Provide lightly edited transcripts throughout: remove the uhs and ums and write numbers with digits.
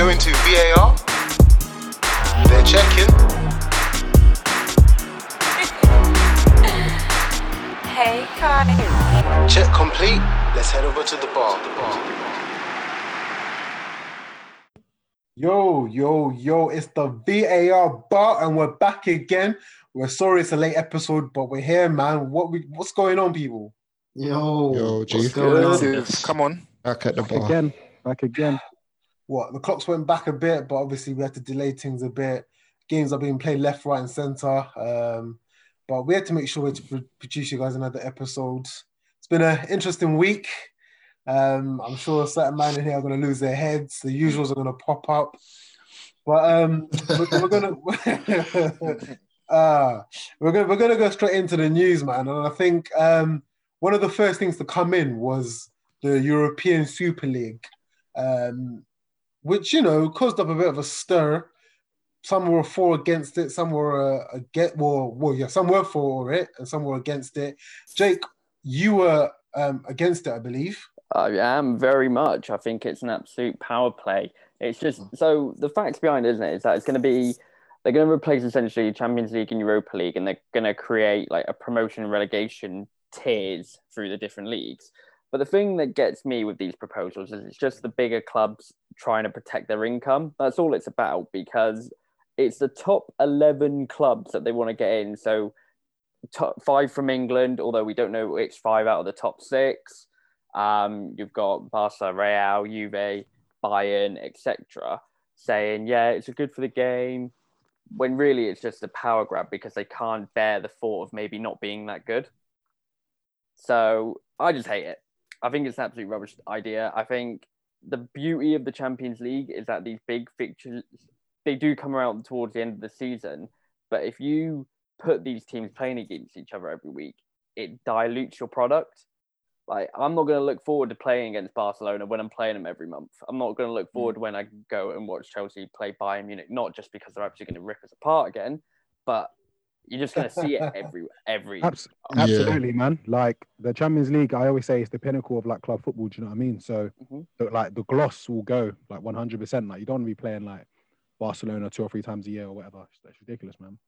going to VAR. They're checking. Hey guys. Check complete. Let's head over to the bar. Yo, it's the VAR bar and we're back again. We're sorry it's a late episode, but we're here, man. What's going on, people? Yo, what's going on? Come on. Back at the bar. Back again. What? The clocks went back a bit, but obviously we had to delay things a bit. Games are being played left, right and centre. But we had to make sure we had to produce you guys another episode. It's been an interesting week. I'm sure a certain man in here are going to lose their heads. The usuals are going to pop up, but we're going to go straight into the news, man. And I think one of the first things to come in was the European Super League, which caused up a bit of a stir. Some were for against it, some were against. Some were for it, and some were against it. Jake, you were against it, I believe. I am very much. I think it's an absolute power play. It's just so the facts behind it, isn't it, is that it's going to be they're going to replace essentially Champions League and Europa League, and they're going to create like a promotion and relegation tiers through the different leagues. But the thing that gets me with these proposals is it's just the bigger clubs trying to protect their income. That's all it's about, because it's the top 11 clubs that they want to get in. So top 5 from England, although we don't know which 5 out of the top 6. You've got Barca, Real, Juve, Bayern, etc. saying, yeah, it's good for the game, when really it's just a power grab because they can't bear the thought of maybe not being that good. So I just hate it. I think it's an absolute rubbish idea. I think the beauty of the Champions League is that these big fixtures, they do come around towards the end of the season. But if you put these teams playing against each other every week, it dilutes your product. Like, I'm not going to look forward to playing against Barcelona when I'm playing them every month. I'm not going to look forward when I go and watch Chelsea play Bayern Munich, not just because they're actually going to rip us apart again, but you're just going to see it every. Absolutely, yeah. Man. Like, the Champions League, I always say, it's the pinnacle of, like, club football, do you know what I mean? So, like, the gloss will go, like, 100%. Like, you don't want to be playing, like, Barcelona 2 or 3 times a year or whatever. That's ridiculous, man.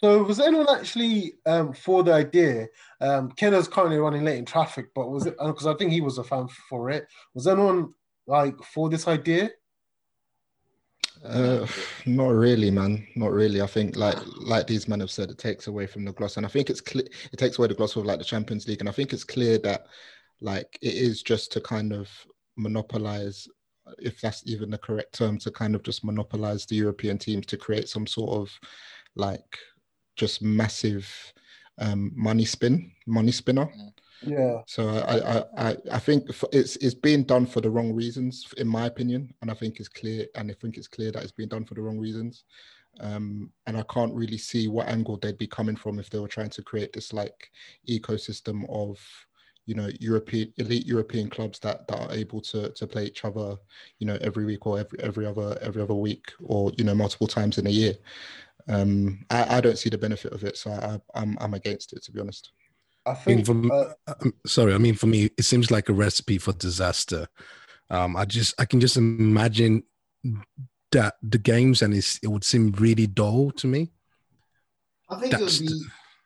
So was anyone actually for the idea? Kenna's currently running late in traffic, but was it because I think he was a fan for it? Was anyone like for this idea? Not really, man. Not really. I think like these men have said, it takes away from the gloss, and I think it's it takes away the gloss of like the Champions League, and I think it's clear that like it is just to kind of monopolize, if that's even the correct term, to kind of just monopolize the European teams to create some sort of like just massive money spinner. Yeah. So I think it's being done for the wrong reasons, in my opinion, and I think it's clear that it's being done for the wrong reasons. And I can't really see what angle they'd be coming from if they were trying to create this like ecosystem of elite European clubs that are able to play each other, every week or every other week or multiple times in a year. I don't see the benefit of it, so I'm against it, to be honest. I think. For me, it seems like a recipe for disaster. I can just imagine that the games, and it would seem really dull to me. I think it would be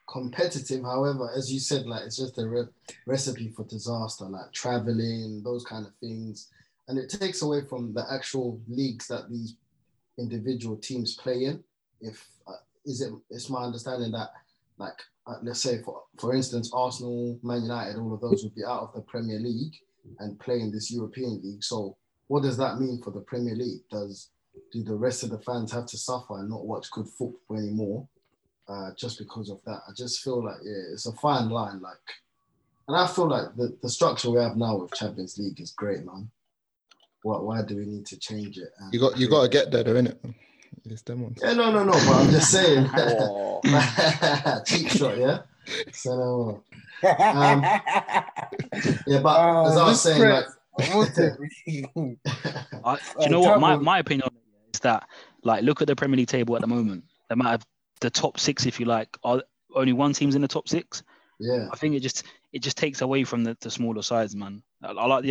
competitive, however, as you said, like it's just a recipe for disaster, like traveling, those kind of things, and it takes away from the actual leagues that these individual teams play in. It's my understanding that, like, let's say for instance, Arsenal, Man United, all of those would be out of the Premier League and playing this European League. So, what does that mean for the Premier League? Do the rest of the fans have to suffer and not watch good football anymore? Just because of that, I just feel like it's a fine line. Like, and I feel like the structure we have now with Champions League is great, man. Why do we need to change it? You got to get there, though, innit? It's them ones. Yeah, no. But I'm just saying, cheap shot, yeah. So, But as I was saying, what my opinion is that, like, look at the Premier League table at the moment. They might have the top 6, if you like, are only one team's in the top 6. Yeah, I think it just takes away from the smaller sides, man. I like the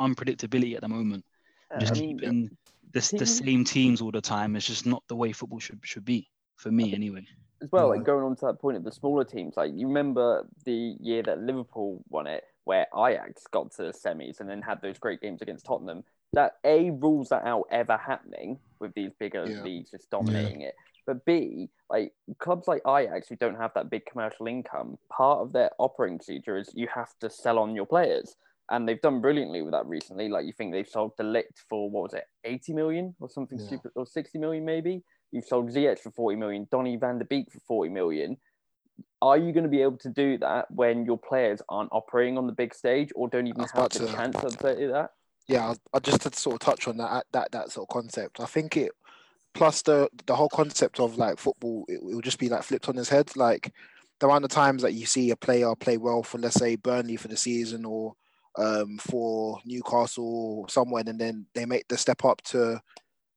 unpredictability at the moment. Just keeping the same teams all the time is just not the way football should be, for me anyway. As well, like going on to that point of the smaller teams, like you remember the year that Liverpool won it, where Ajax got to the semis and then had those great games against Tottenham. That A, rules that out ever happening with these bigger leagues just dominating it. But B, like clubs like Ajax who don't have that big commercial income, part of their operating procedure is you have to sell on your players. And they've done brilliantly with that recently. Like you think they've sold De Ligt for, what was it, 80 million or something stupid, or 60 million maybe. You've sold Ziyech for 40 million, Donny van de Beek for 40 million. Are you going to be able to do that when your players aren't operating on the big stage or don't even have the chance to do that? Yeah, I just had to sort of touch on that sort of concept. I think it, plus the whole concept of like football, it will just be like flipped on its head. Like the amount of times that you see a player play well for, let's say, Burnley for the season or for Newcastle or somewhere, and then they make the step up to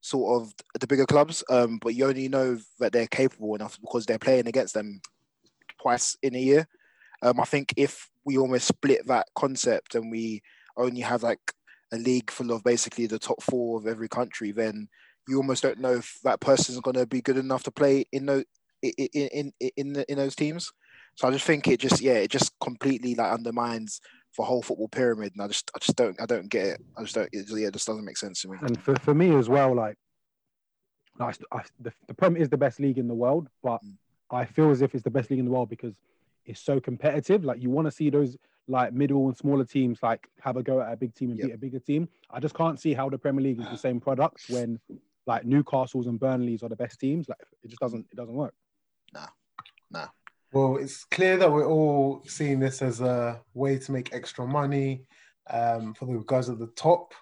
sort of the bigger clubs. But you only know that they're capable enough because they're playing against them twice in a year. I think if we almost split that concept and we only have like a league full of basically the top four of every country, then you almost don't know if that person's going to be good enough to play in those teams. So I just think it just completely like undermines the whole football pyramid, and I just don't get it. It just doesn't make sense to me. And for me as well, the Prem is the best league in the world, but I feel as if it's the best league in the world because it's so competitive. Like you want to see those like middle and smaller teams like have a go at a big team and beat a bigger team. I just can't see how the Premier League is the same product when like Newcastle's and Burnley's are the best teams. Like it just doesn't work. Nah. Well, it's clear that we're all seeing this as a way to make extra money for the guys at the top.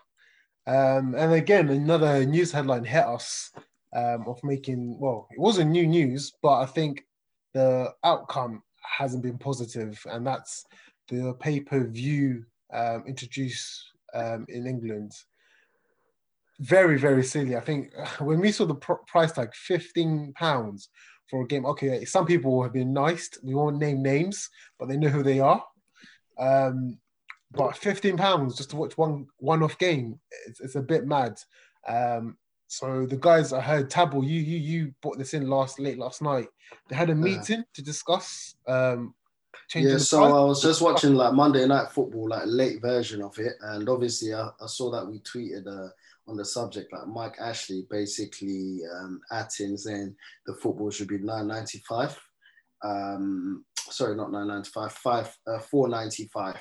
And again, another news headline hit us of making, well, it wasn't new news, but I think the outcome hasn't been positive, and that's the pay-per-view introduced in England. Very, very silly. I think when we saw the price tag, £15 for a game, okay, some people have been nice. We won't name names, but they know who they are. But £15 just to watch one-off game, it's a bit mad. So the guys, I heard, Tabo, you brought this in late last night. They had a meeting to discuss. I was just watching like Monday Night Football, like late version of it, and obviously I saw that we tweeted on the subject, like Mike Ashley basically at him saying the football should be £9.95. Sorry, not £9.95, £4.95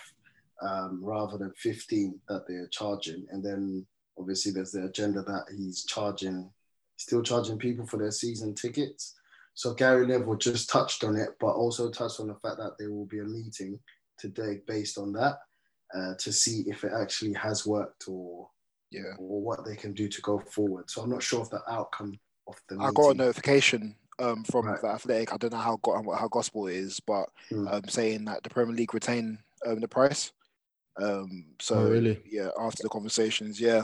rather than 15 that they're charging. And then obviously there's the agenda that he's still charging people for their season tickets. So Gary Neville just touched on it, but also touched on the fact that there will be a meeting today based on that to see if it actually has worked or what they can do to go forward. So I'm not sure of the outcome of the meeting. I got a notification from the Athletic. I don't know how gospel it is, but saying that the Premier League retain the price. Oh, really? Yeah, after the conversations, yeah.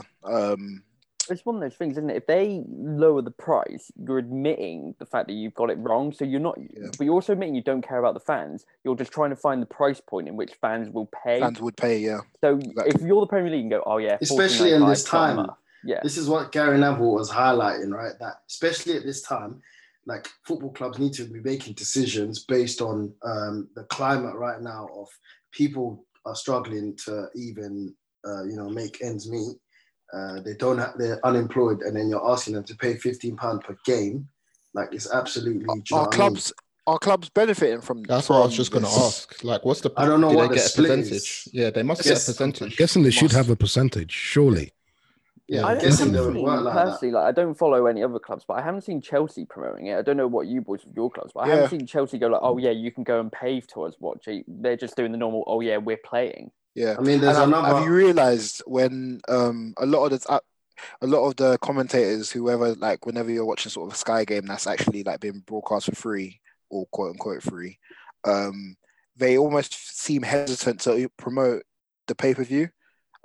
It's one of those things, isn't it? If they lower the price, you're admitting the fact that you've got it wrong. So you're not, but you're also admitting you don't care about the fans. You're just trying to find the price point in which fans will pay. Fans would pay, yeah. So if you're the Premier League, you can go, oh yeah. Especially in this time. Yeah. This is what Gary Neville was highlighting, right? That especially at this time, like football clubs need to be making decisions based on the climate right now of people are struggling to even, make ends meet. They're unemployed, and then you're asking them to pay £15 per game. Like it's absolutely. Are clubs benefiting from? That's what I was just going to ask. Like, what's the? I don't know what the split is. Yeah, they must get a percentage. I'm guessing they should have a percentage, surely. Yeah, I'm guessing they would work like that. Personally, like I don't follow any other clubs, but I haven't seen Chelsea promoting it. I don't know what you boys with your clubs, but I haven't seen Chelsea go like, oh yeah, you can go and pay to us watch it. They're just doing the normal. Oh yeah, we're playing. Yeah, I mean, have you realised when a lot of the commentators, whoever, like whenever you're watching sort of a Sky game that's actually like being broadcast for free or quote unquote free, they almost seem hesitant to promote the pay per view.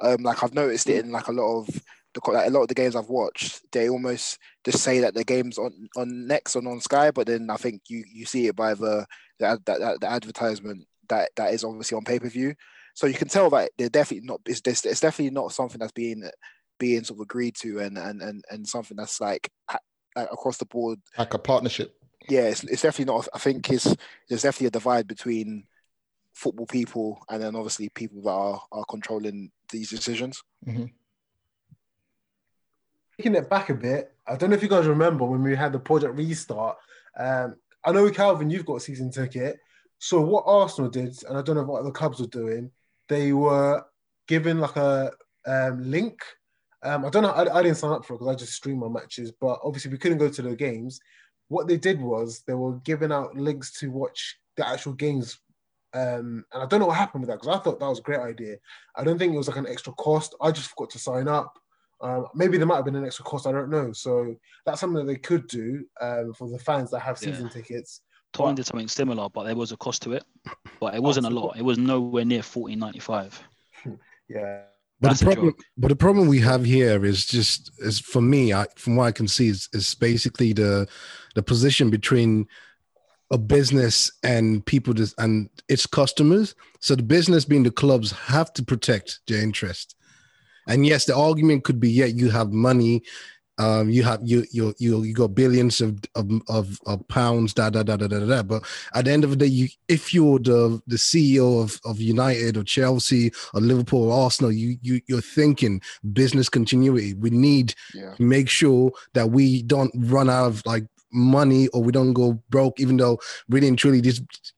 Like I've noticed it in like a lot of the games I've watched, they almost just say that the game's on Next and on Sky, but then I think you see it by the advertisement that is obviously on pay per view. So you can tell that it's definitely not something that's being being sort of agreed to and something that's like across the board, like a partnership. Yeah, it's definitely not. I think there's definitely a divide between football people and then obviously people that are controlling these decisions. Mm-hmm. Taking it back a bit, I don't know if you guys remember when we had the Project Restart. I know, Calvin, you've got a season ticket. So what Arsenal did, and I don't know what other clubs were doing, they were given like a link. I don't know. I didn't sign up for it because I just streamed my matches, but obviously we couldn't go to the games. What they did was they were giving out links to watch the actual games. And I don't know what happened with that because I thought that was a great idea. I don't think it was like an extra cost. I just forgot to sign up. Maybe there might have been an extra cost. I don't know. So that's something that they could do for the fans that have season tickets. Tottenham did something similar, but there was a cost to it. But it wasn't a lot. It was nowhere near $14.95. Yeah. But the problem we have here is just, is for me, from what I can see, is basically the position between a business and people and its customers. So the business being the clubs have to protect their interest. And yes, the argument could be, yeah, you have money, you got billions of pounds, da da da. But at the end of the day, if you're the CEO of United or Chelsea or Liverpool or Arsenal, you're thinking business continuity. We need to make sure that we don't run out of like money or we don't go broke, even though really and truly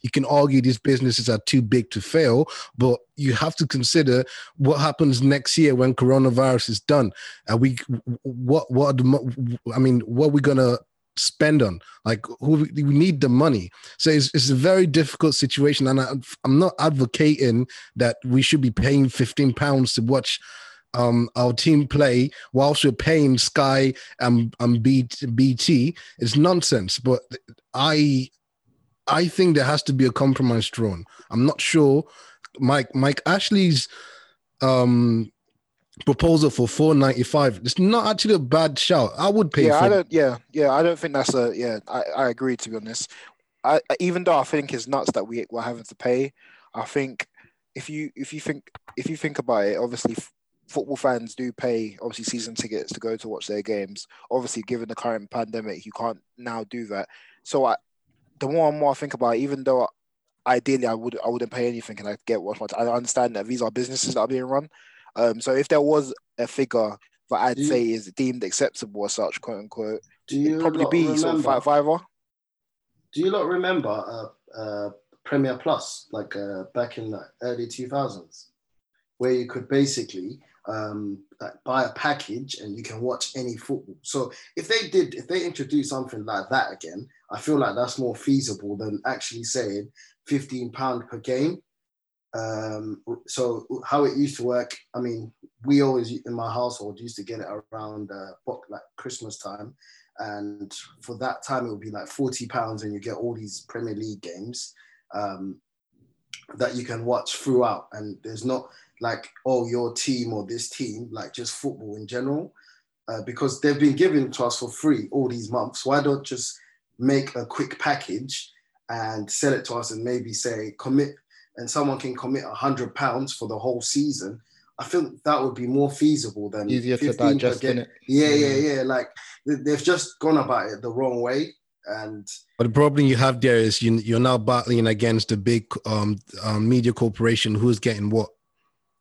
you can argue these businesses are too big to fail, but you have to consider what happens next year when coronavirus is done. Are we what are we gonna spend on? Like, we need the money. So it's a very difficult situation, and I'm not advocating that we should be paying £15 to watch our team play whilst we're paying Sky and BT. It's nonsense, but I think there has to be a compromise drawn. I'm not sure. Mike Ashley's proposal for $4.95, it's not actually a bad shout. I would pay for it. I don't think that's I agree, to be honest. Even though I think it's nuts that we're having to pay, I think if you think about it, obviously football fans do pay, obviously, season tickets to go to watch their games. Obviously, given the current pandemic, you can't now do that. So the more and more I think about it, even though ideally I wouldn't pay anything and I'd get what I want. I understand that these are businesses that are being run. So if there was a figure that I'd say is deemed acceptable as such, quote unquote, it'd probably be sort of £5. Do you lot remember Premier Plus, like back in the early 2000s, where you could basically buy a package and you can watch any football? So if they introduce something like that again, I feel like that's more feasible than actually saying £15 per game. So how it used to work, I mean, we always in my household used to get it around like Christmas time, and for that time it would be like £40 and you get all these Premier League games that you can watch throughout, and there's not like, oh, your team or this team, like just football in general, because they've been given to us for free all these months. Why don't just make a quick package and sell it to us and maybe say commit, and someone can commit £100 for the whole season? I think that would be more feasible than easier to digest, isn't it? Yeah. Like they've just gone about it the wrong way. But the problem you have there is you're now battling against the big media corporation who's getting what.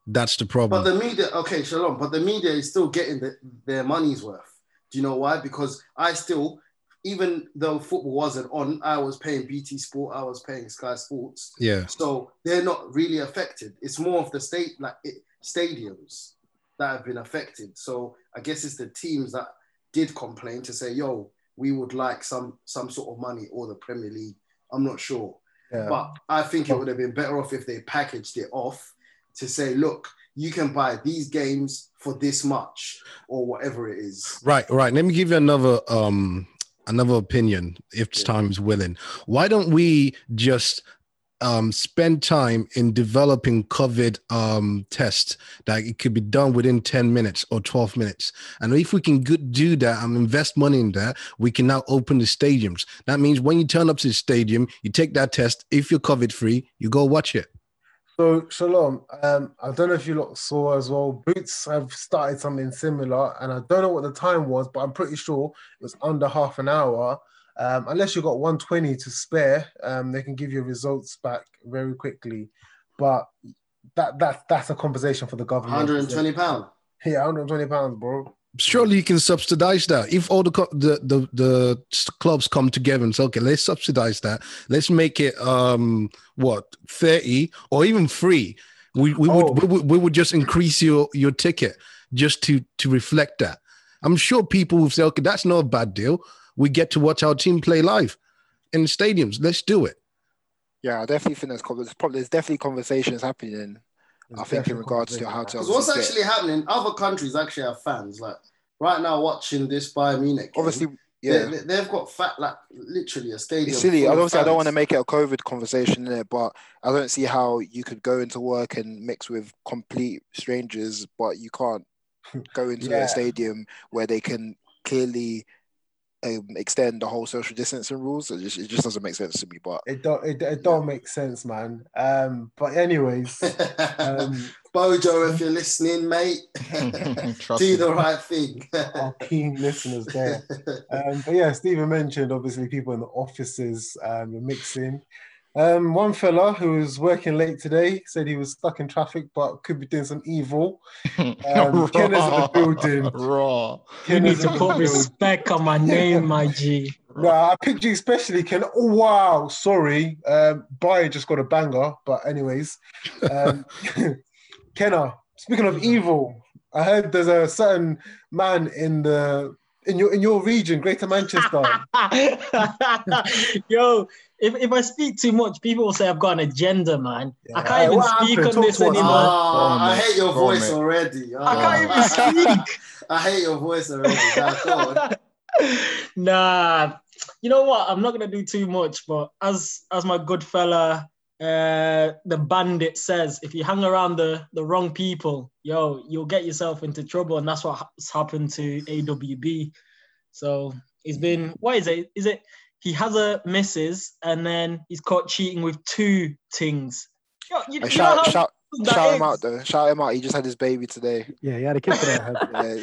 That's the problem. But the media, but the media is still getting their money's worth. Do you know why? Because I still, even though football wasn't on, I was paying BT Sport, I was paying Sky Sports. Yeah. So they're not really affected. It's more of the stadiums that have been affected. So I guess it's the teams that did complain to say, yo, we would like some sort of money, or the Premier League. I'm not sure. Yeah. But I think it would have been better off if they packaged it off to say, look, you can buy these games for this much, or whatever it is. Right. Let me give you another opinion, if time is willing. Why don't we just spend time in developing COVID tests that it could be done within 10 minutes or 12 minutes. And if we can do that and invest money in that, we can now open the stadiums. That means when you turn up to the stadium, you take that test. If you're COVID free, you go watch it. So, Shalom, I don't know if you lot saw as well, Boots have started something similar, and I don't know what the time was, but I'm pretty sure it was under half an hour. Unless you've got 120 to spare, they can give you results back very quickly. But that's a conversation for the government. £120? Yeah, £120, bro. Surely you can subsidize that. If all the clubs come together and say, okay, let's subsidize that. Let's make it, 30 or even free. We would just increase your ticket just to reflect that. I'm sure people will say, okay, that's not a bad deal. We get to watch our team play live in the stadiums. Let's do it. Yeah, I definitely think there's definitely conversations happening. I think in regards to how to... Because what's actually happening, other countries actually have fans. Like, right now, watching this Bayern Munich game, obviously, yeah. They've got literally a stadium. It's silly. Obviously, I don't want to make it a COVID conversation in it, but I don't see how you could go into work and mix with complete strangers, but you can't go into a stadium where they can clearly... extend the whole social distancing rules. It just doesn't make sense to me. But it don't make sense, man. But anyways, Bojo, if you're listening, mate, do the right thing. Our keen listeners there. But yeah, Stephen mentioned obviously people in the offices are mixing. One fella who was working late today said he was stuck in traffic, but could be doing some evil. Kenner's in the building. Raw. You need to put respect on my name, my G. Nah, I picked you especially, Ken. Oh, wow. Sorry. Bayern just got a banger, but anyways. Kenner, speaking of evil, I heard there's a certain man in your region, Greater Manchester. Yo, if I speak too much, people will say I've got an agenda, man. Yeah. I can't even speak on this anymore. I hate your voice already. I can't even speak. I hate your voice already. Nah, you know what? I'm not going to do too much, but as my good fella, the bandit says, if you hang around the wrong people, yo, you'll get yourself into trouble, and that's what's happened to AWB. So it's been, what is it? Is it he has a missus and then he's caught cheating with two things? Yo, shout him out though. Shout him out. He just had his baby today. Yeah, he had a kid today. No.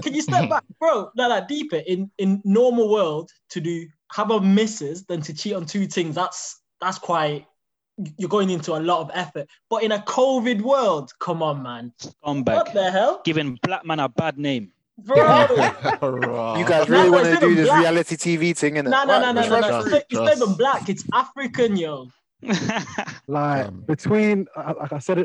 Can you step back, bro? No, deeper. In normal world, to have a missus than to cheat on two things, that's quite, you're going into a lot of effort. But in a COVID world, come on, man. What the hell? Giving black man a bad name. Bro. You guys really want to do this black reality TV thing, innit? No. It's not even black. It's African, yo. Like I said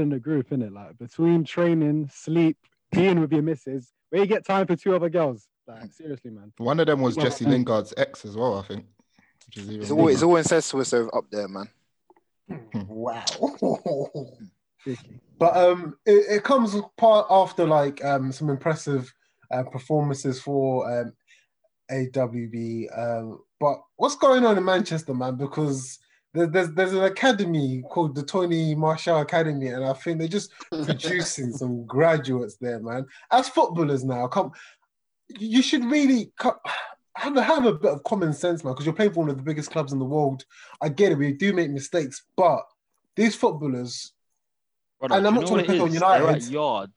in the group, innit? Like, between training, sleep, being with your missus, where you get time for two other girls. Like, seriously, man. One of them was Jesse Lingard's ex as well, I think. It's all incestuous up there, man. Wow. But it comes part after some impressive performances for AWB. But what's going on in Manchester, man? Because there's an academy called the Tony Marshall Academy, and I think they're just producing some graduates there, man. As footballers now, you should really have a bit of common sense, man, because you're playing for one of the biggest clubs in the world. I get it, we do make mistakes, but these footballers, brother, and I'm not trying to pick on United. They're at Yard.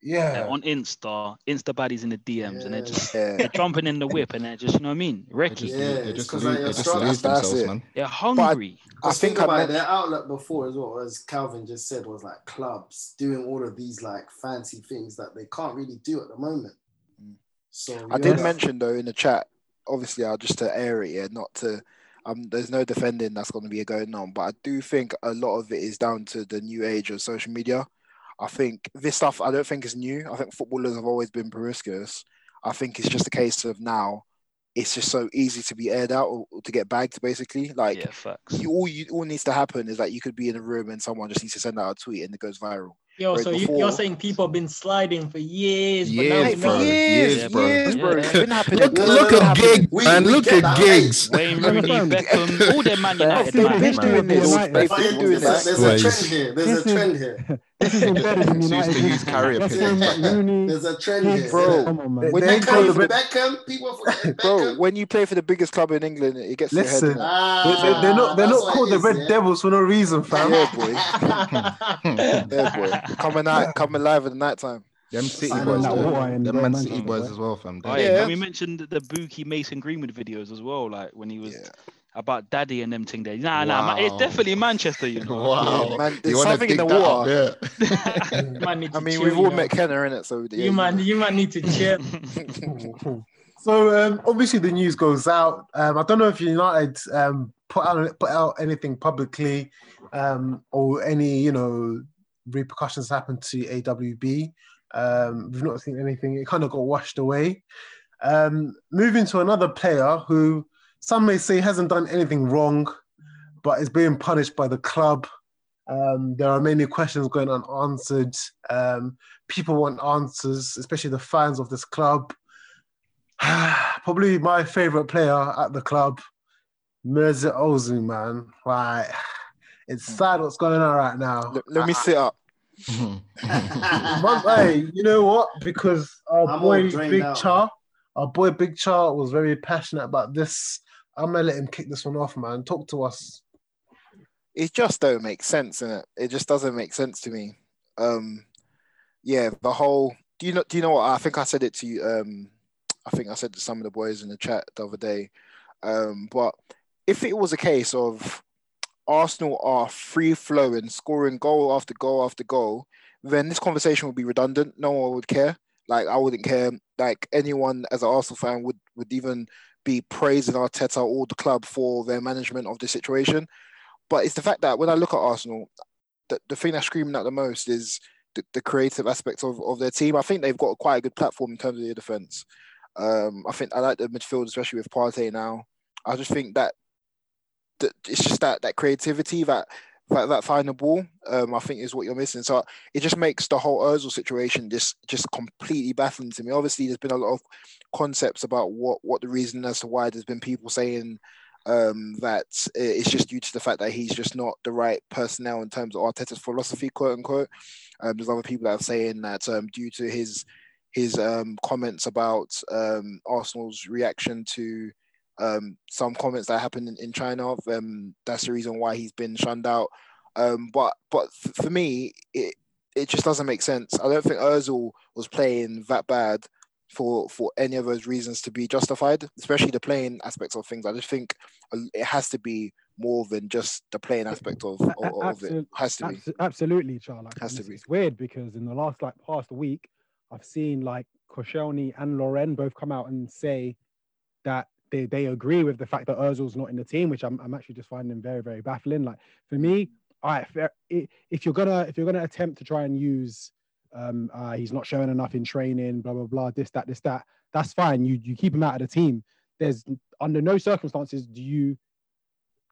Yeah. They're on Insta baddies in the DMs, and they're jumping in the whip, and they're just, you know what I mean? Reckless. They just lose themselves, man. They're hungry. I think about their outlet before as well, as Calvin just said, was like clubs doing all of these like fancy things that they can't really do at the moment. So I did mention though in the chat, obviously, I'll just to air it here, not to. There's no defending that's going to be going on, but I do think a lot of it is down to the new age of social media. I think this stuff, I don't think is new. I think footballers have always been promiscuous. I think it's just a case of now, it's just so easy to be aired out or to get bagged, basically. Like, all needs to happen is that you could be in a room and someone just needs to send out a tweet and it goes viral. Yo, so you're saying people have been sliding for years, bro. It's been happening. Look at gigs. Wayne Rooney, Beckham, all their Man United. They've been doing this. There's a trend here. This isn't better than United. Used to carrier There's a trend here. Bro, come on, man. When Beckham, people forget Beckham. Bro, when you play for the biggest club in England, it gets your head. They're not called the Red Devils for no reason, fam. Yeah, boy. Coming alive at the night time. Them City boys, the Man City boys as well, fam. Oh, yeah. And we mentioned the Bookie Mason Greenwood videos as well, like when he was... Yeah. About daddy and them thing there. Nah, man, it's definitely Manchester, you know. Wow. Yeah, man, there's something in the water. I mean, we've all met Kenner, innit? So you might need to cheer. So obviously the news goes out. I don't know if United put out anything publicly or any, you know, repercussions happened to AWB. We've not seen anything. It kind of got washed away. Moving to another player who some may say he hasn't done anything wrong, but is being punished by the club. There are many questions going unanswered. People want answers, especially the fans of this club. Probably my favourite player at the club, Mesut Özil, man. Like, it's sad what's going on right now. Let me sit up. But, hey, you know what? Because our boy Big Char was very passionate about this. I'm going to let him kick this one off, man. Talk to us. It just don't make sense, innit? It just doesn't make sense to me. The whole... Do you know what? I think I said it to you. I think I said to some of the boys in the chat the other day. But if it was a case of Arsenal are free-flowing, scoring goal after goal after goal, then this conversation would be redundant. No one would care. Like, I wouldn't care. Like, anyone as an Arsenal fan would even be praising Arteta or the club for their management of the situation. But it's the fact that when I look at Arsenal, the thing that's screaming at the most is the creative aspects of their team. I think they've got quite a good platform in terms of their defence. I think I like the midfield, especially with Partey now. I just think that it's just that creativity that final ball, I think is what you're missing. So it just makes the whole Özil situation just completely baffling to me. Obviously, there's been a lot of concepts about what the reason as to why there's been people saying that it's just due to the fact that he's just not the right personnel in terms of Arteta's philosophy, quote unquote. There's other people that are saying that due to his comments about Arsenal's reaction to some comments that happened in China, that's the reason why he's been shunned out. But for me, it just doesn't make sense. I don't think Özil was playing that bad for any of those reasons to be justified, especially the playing aspects of things. I just think it has to be more than just the playing aspect of it. Has to be. Absolutely, Charles. Like, has to be. It's weird because in the past week, I've seen like Koscielny and Loren both come out and say that they agree with the fact that Özil's not in the team, which I'm actually just finding very, very baffling. Like, for me, if you're gonna attempt to try and use he's not showing enough in training, blah blah blah, this that, that's fine. You keep him out of the team. There's under no circumstances do you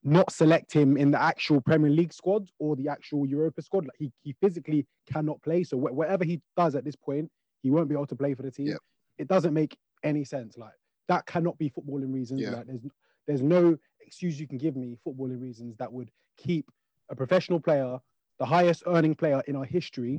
not select him in the actual Premier League squad or the actual Europa squad. Like, he physically cannot play, so whatever he does at this point, he won't be able to play for the team. Yep. It doesn't make any sense. Like, that cannot be footballing reasons. Yeah. Like, there's no excuse you can give me, footballing reasons, that would keep a professional player, the highest earning player in our history,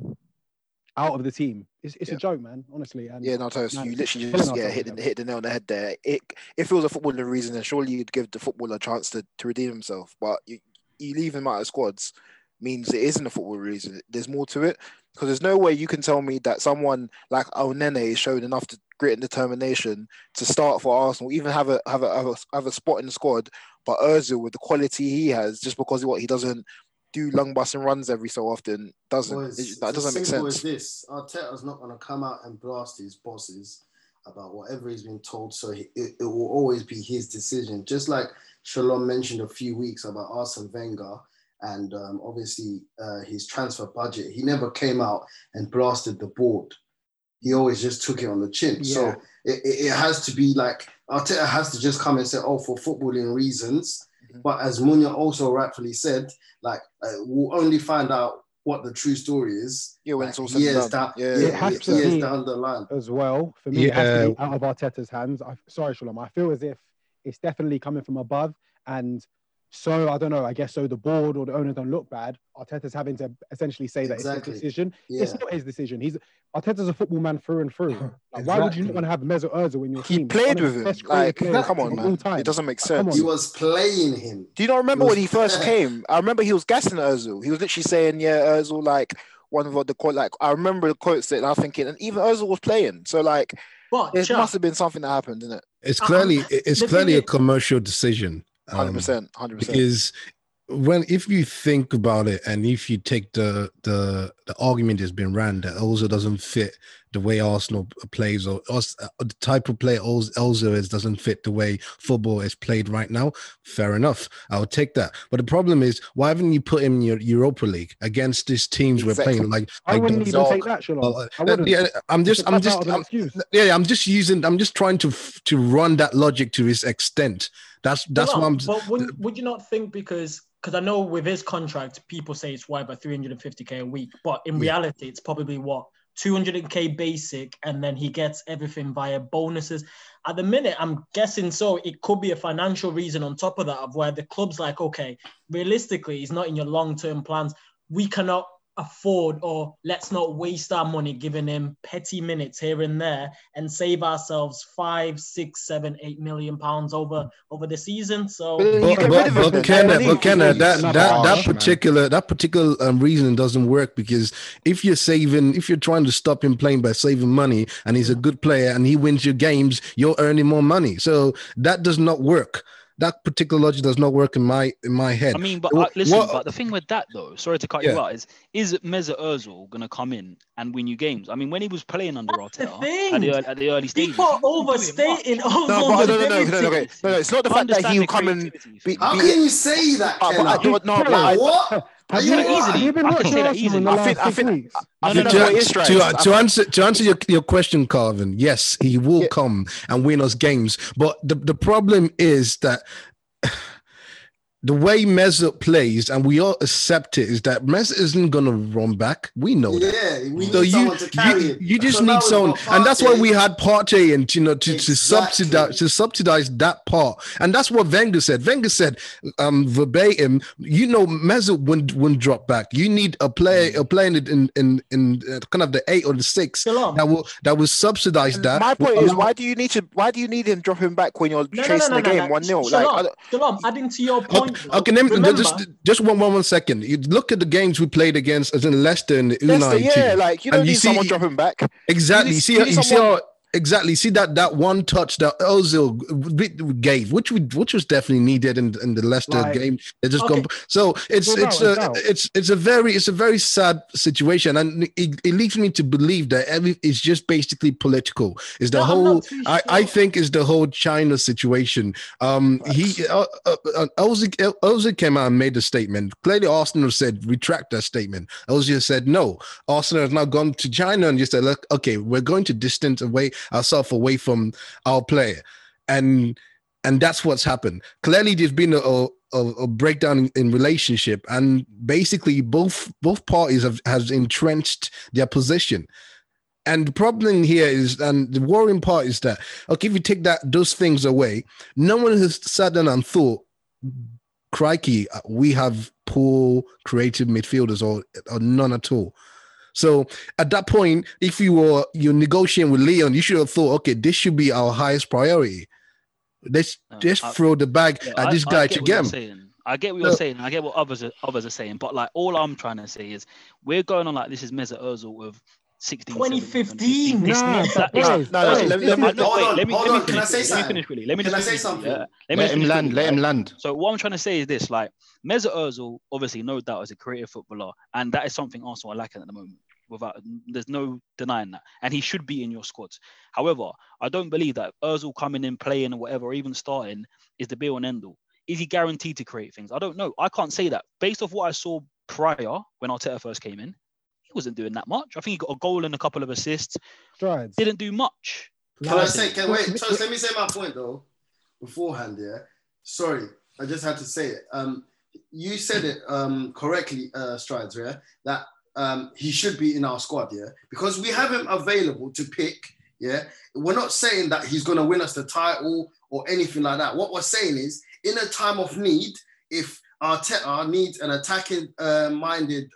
out of the team. It's a joke, man, honestly. And, you literally just hit the nail on the head there. If it was a footballing reason, then surely you'd give the footballer a chance to redeem himself. But you leave him out of squads means it isn't a football reason. There's more to it. Because there's no way you can tell me that someone like Onene showed enough to grit and determination to start for Arsenal, even have a spot in the squad. But Özil, with the quality he has, just because he doesn't do lung busting runs every so often, that doesn't make sense. As this, Arteta's not going to come out and blast his bosses about whatever he's been told. So it will always be his decision. Just like Shalom mentioned a few weeks about Arsene Wenger and obviously his transfer budget. He never came out and blasted the board. He always just took it on the chin. Yeah. So it has to be like, Arteta has to just come and say, for footballing reasons. Mm-hmm. But as Munya also rightfully said, like, we'll only find out what the true story is. Yeah, when it's all years down the line. As well, for me, it has to be out of Arteta's hands. Sorry, Shalom. I feel as if it's definitely coming from above. And So I don't know, I guess so the board or the owner don't look bad. Arteta's having to essentially say that exactly. It's his decision. Yeah. It's not his decision. Arteta's a football man through and through. Like, exactly. Why would you not want to have Mesut Özil in your team? He played with him. Like, come on, man. It doesn't make sense. He was playing him. Do you not remember when he first came? I remember he was gassing Özil. He was literally saying, yeah, Özil, like, one of the quotes, like, I remember the quotes that I was thinking, and even Özil was playing. So, like, it must have been something that happened, isn't it? It's clearly a commercial decision. 100%. Because if you think about it, and if you take the argument that's been ran that Özil doesn't fit the way Arsenal plays, or the type of player Özil is doesn't fit the way football is played right now, fair enough. I'll take that. But the problem is, why haven't you put him in your Europa League against these teams exactly. we're playing? I wouldn't even take that, Shalom. I'm just trying to run that logic to its extent. That's what I'm. But would you not think, because I know with his contract, people say it's wide by 350k a week, but in reality, it's probably what 200k basic, and then he gets everything via bonuses. At the minute, I'm guessing so. It could be a financial reason on top of that, of where the club's like, okay, realistically, he's not in your long-term plans. We cannot afford, or let's not waste our money giving him petty minutes here and there and save ourselves 5, 6, 7, 8 million pounds over the season. So that particular reason doesn't work, because if you're trying to stop him playing by saving money, and he's a good player and he wins your games, you're earning more money. So that does not work. That particular logic does not work in my head. I mean, but listen, the thing with that though, sorry to cut you out, is Mesut Özil going to come in and win you games? I mean, when he was playing under Arteta at the early stages, people overstating Ozil's No, it's not the fact that he'll come and be. How can you say that? What? To answer your question, Calvin, yes, he will come and win us games. But the problem is that the way Mesut plays, and we all accept it, is that Mesut isn't going to run back. We know that. Yeah, we need someone to carry him. You just need someone. And that's why we had Partey and, to subsidize that part. And that's what Wenger said. Wenger said, verbatim, Mesut wouldn't drop back. You need a player in kind of the 8 or the 6 that will subsidize that. My point is, why do you need him dropping back when you're chasing the game 1-0? Shalom, adding to your point. Okay, just one second. You look at the games we played against, as in Leicester and the U19. Yeah, like you don't need someone dropping back. Exactly. See that one touch that Özil gave, which was definitely needed in the Leicester game. They just gone. So it's a very sad situation, and it leads me to believe that it's just basically political. Is the whole I think is the whole China situation. Özil came out and made a statement. Clearly, Arsenal said retract that statement. Özil said no. Arsenal has now gone to China and just said, look, okay, we're going to distance ourselves away from our player, and that's what's happened. Clearly, there's been a breakdown in relationship, and basically both parties have entrenched their position. And the problem here is, and the worrying part is that, okay, if you take those things away, no one has sat down and thought, crikey, we have poor creative midfielders or none at all. So at that point, if you're negotiating with Leon, you should have thought, okay, this should be our highest priority. Let's throw the bag at this guy to get him. I get what you're saying. I get what others are saying. But like, all I'm trying to say is, we're going on like this is Mesut Özil with 16, 2015. Let me finish really. Let me finish something. Let him land. So what I'm trying to say is this: like, Mesut Özil, obviously, no doubt, is a creative footballer, and that is something Arsenal are lacking at the moment. There's no denying that, and he should be in your squad. However, I don't believe that Özil coming in, playing, or whatever, or even starting, is the be-all and end-all. Is he guaranteed to create things? I don't know. I can't say that based off what I saw prior when Arteta first came in. He wasn't doing that much. I think he got a goal and a couple of assists. Strides. Didn't do much. Let me say my point though beforehand. Yeah, sorry, I just had to say it. You said it correctly, Strides. Yeah, that he should be in our squad. Yeah, because we have him available to pick. Yeah, we're not saying that he's going to win us the title or anything like that. What we're saying is, in a time of need, if Arteta needs an attacking-minded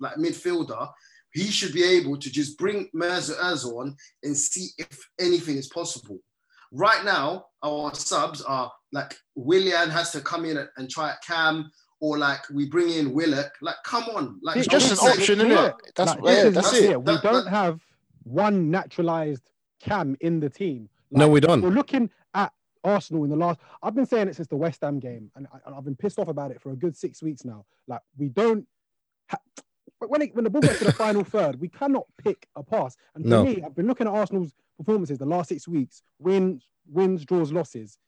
like midfielder, he should be able to just bring Mesut Özil on and see if anything is possible. Right now, our subs are like Willian has to come in and try at Cam, or like we bring in Willock. Like, come on, like it's just an option, isn't it? That's it. We don't have one naturalized Cam in the team. Like, no, we don't. We're looking at Arsenal in the last. I've been saying it since the West Ham game, and I've been pissed off about it for a good 6 weeks now. Like, we don't. When the ball gets to the final third, we cannot pick a pass. And for me, I've been looking at Arsenal's performances the last 6 weeks: wins, draws, losses.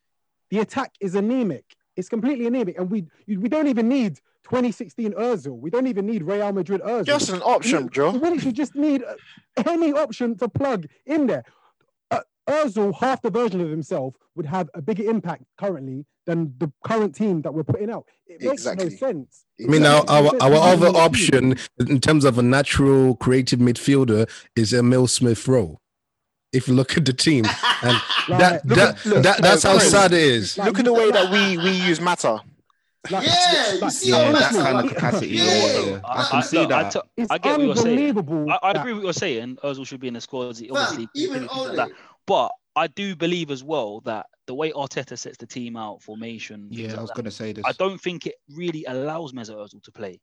The attack is anemic. It's completely anemic, and we don't even need 2016 Özil. We don't even need Real Madrid Özil. Just an option, Joe. We really should just need any option to plug in there. Özil, half the version of himself, would have a bigger impact currently than the current team that we're putting out. It makes no sense. I mean, our other option in terms of a natural creative midfielder is Emile Smith-Rowe. If you look at the team, and that's how sad it is. Like, look at the way that we use Mata. Like, yeah, you see that kind of capacity. Yeah. I can see that. I get what you're saying. I agree with what you're saying. Özil should be in the squad, obviously. Even that. But I do believe as well that the way Arteta sets the team out, formation. Yeah, I was going to say this. I don't think it really allows Mesut Özil to play.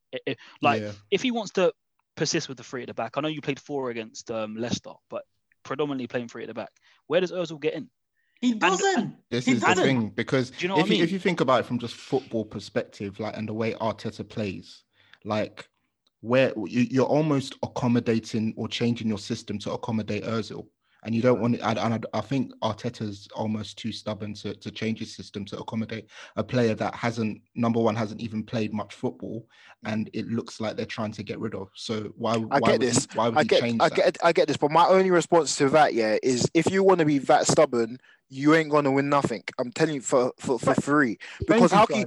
If he wants to persist with the three at the back, I know you played four against Leicester, but predominantly playing three at the back. Where does Özil get in? He doesn't. This is the thing, because do you know if you think about it from just football perspective, like, and the way Arteta plays, like, where you're almost accommodating or changing your system to accommodate Özil, and you don't want it. And I think Arteta's almost too stubborn to change his system to accommodate a player that hasn't even played much football, and it looks like they're trying to get rid of. So why would he change that? I get this, but my only response to that, yeah, is if you want to be that stubborn, you ain't gonna win nothing. I'm telling you for free. Because how can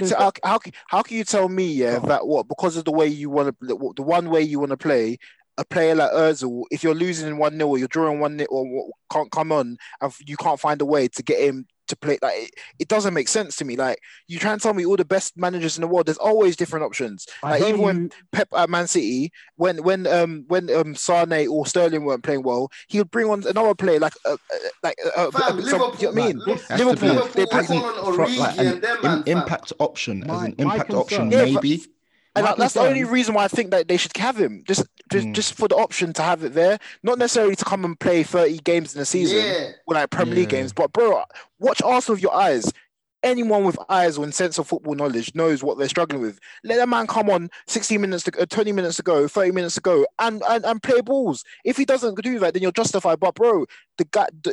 you tell me, yeah, that what, because of the way you want to, the one way you want to play, a player like Özil, if you're losing 1-0 or you're drawing 1-0 or can't come on, and you can't find a way to get him to play, like it doesn't make sense to me. Like, you try and tell me all the best managers in the world, there's always different options. Like, even when Pep at Man City, when Sane or Sterling weren't playing well, he would bring on another player Liverpool. They put an impact option as an impact option, maybe. And that's the only reason why I think that they should have him, just for the option to have it there, not necessarily to come and play 30 games in a season, or like Premier League games. But bro, watch Arsenal with your eyes. Anyone with eyes or sense of football knowledge knows what they're struggling with. Let a man come on 16 minutes, 20 minutes ago, 30 minutes ago, and play balls. If he doesn't do that, then you're justified. But bro,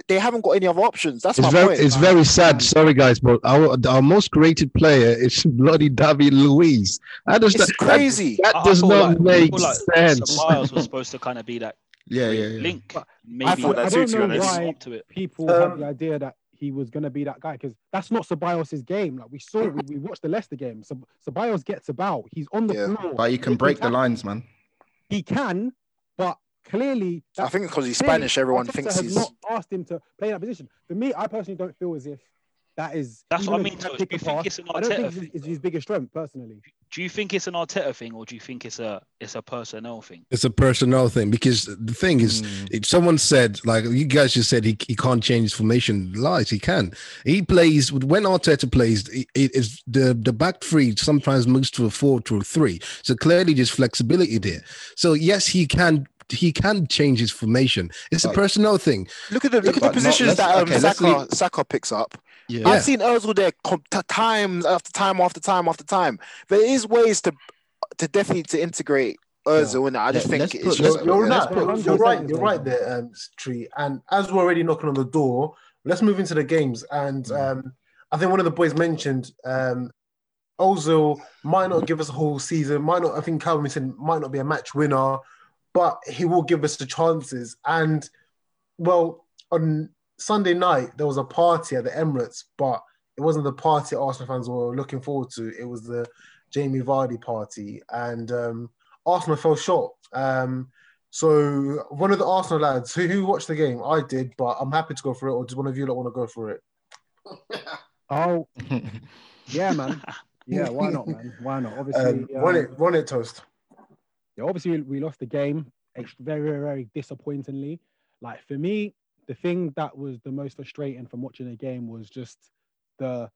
they haven't got any other options. That's my point. It's very sad. Sorry guys, but our most creative player is bloody David Luiz. It's crazy. That does not make sense. Miles was supposed to kind of be that link. Maybe. I don't know why people have the idea that he was going to be that guy, because that's not Ceballos' game. Like, we saw, we watched the Leicester game. So Ceballos gets about. He's on the floor. But he can break the lines, man. He can, but clearly... I think because he's Spanish, everyone thinks he's... not asked him to play that position. For me, I personally don't feel as if that is... That's what I mean. I don't think it's his biggest strength, personally. Do you think it's an Arteta thing, or do you think it's a personnel thing? It's a personnel thing, because the thing is, if someone said, like you guys just said, he can't change his formation. Lies, he can. He plays when Arteta plays. It is the back three sometimes moves to a 4-3. So clearly, there's flexibility there. So yes, he can. He can change his formation. It's a personnel thing. Look at the positions that Saka picks up. Yeah. I've seen Özil there time after time. There is ways to definitely integrate Özil in that. I just think it's just... You're right there, Tree. And as we're already knocking on the door, let's move into the games. And I think one of the boys mentioned... Özil might not give us a whole season. I think Calvin said might not be a match winner, but he will give us the chances. And, well, on Sunday night, there was a party at the Emirates, but it wasn't the party Arsenal fans were looking forward to. It was the Jamie Vardy party, and Arsenal fell short. So one of the Arsenal lads who watched the game, I did, but I'm happy to go for it, or does one of you lot want to go for it? Oh, yeah, man. Yeah, why not, man? Why not? Obviously, run it, Toast. Yeah, obviously we lost the game. Very, very, very disappointingly. Like for me, the thing that was the most frustrating from watching the game was just the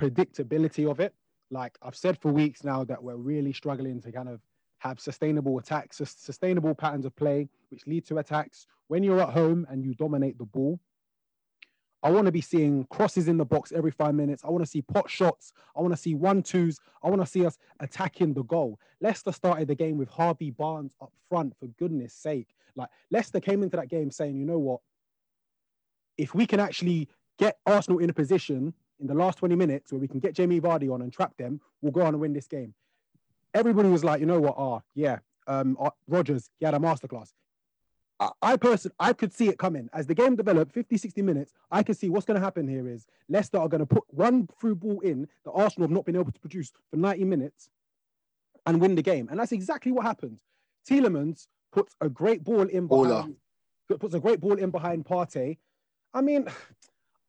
predictability of it. Like I've said for weeks now that we're really struggling to kind of have sustainable attacks, sustainable patterns of play, which lead to attacks. When you're at home and you dominate the ball, I want to be seeing crosses in the box every 5 minutes. I want to see pot shots. I want to see 1-2s. I want to see us attacking the goal. Leicester started the game with Harvey Barnes up front, for goodness sake. Like Leicester came into that game saying, you know what? If we can actually get Arsenal in a position in the last 20 minutes where we can get Jamie Vardy on and trap them, we'll go on and win this game. Everybody was like, you know what? Rodgers, he had a masterclass. I could see it coming. As the game developed, 50, 60 minutes, I could see what's going to happen here is Leicester are going to put one through ball in that Arsenal have not been able to produce for 90 minutes and win the game. And that's exactly what happened. Tielemans puts a great ball in behind, Partey. I mean,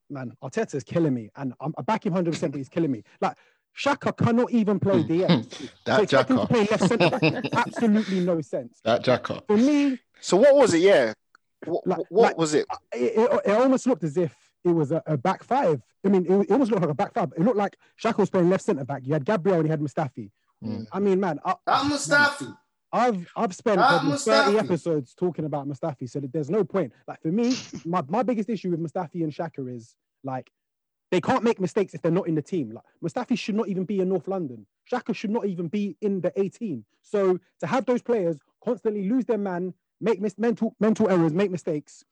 man, Arteta's killing me. And I back him 100%, but he's killing me. Like, Xhaka cannot even play DM. That so Xhaka. Play left centre back makes absolutely no sense. That Xhaka. For me... So what was it, yeah? What was it? It almost looked as if it was a back five. I mean, it almost looked like a back five. It looked like Xhaka was playing left centre back. You had Gabriel and you had Mustafi. Mm. I mean, man... Mustafi! I've spent 30 episodes talking about Mustafi, so there's no point. Like, for me, my biggest issue with Mustafi and Xhaka is, like, they can't make mistakes if they're not in the team. Like Mustafi should not even be in North London. Xhaka should not even be in the 18. So to have those players constantly lose their man, make mental errors, make mistakes.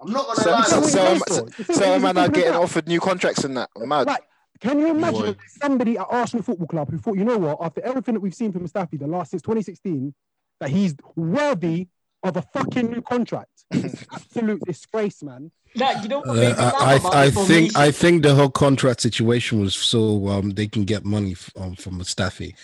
I'm not going to lie. So man are getting offered new contracts and that. I'm mad. Like, can you imagine somebody at Arsenal Football Club who thought, you know what, after everything that we've seen from Mustafi since 2016, that he's worthy of a fucking new contract? It's absolute disgrace, man. Like, you know what I think the whole contract situation was so they can get money from Mustafi.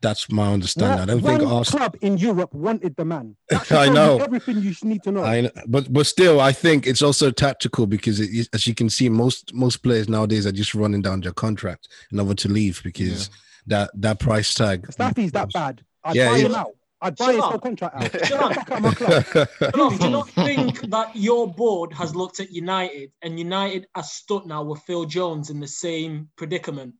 That's my understanding. Well, I don't think Arsenal club in Europe wanted the man. I know everything you need to know. I know. But still, I think it's also tactical because it, as you can see, most players nowadays are just running down their contract in order to leave because that price tag. Mustafi's that bad. I'd buy him out. I'd buy his whole contract out. Do not think that your board has looked at United and United are stuck now with Phil Jones in the same predicament.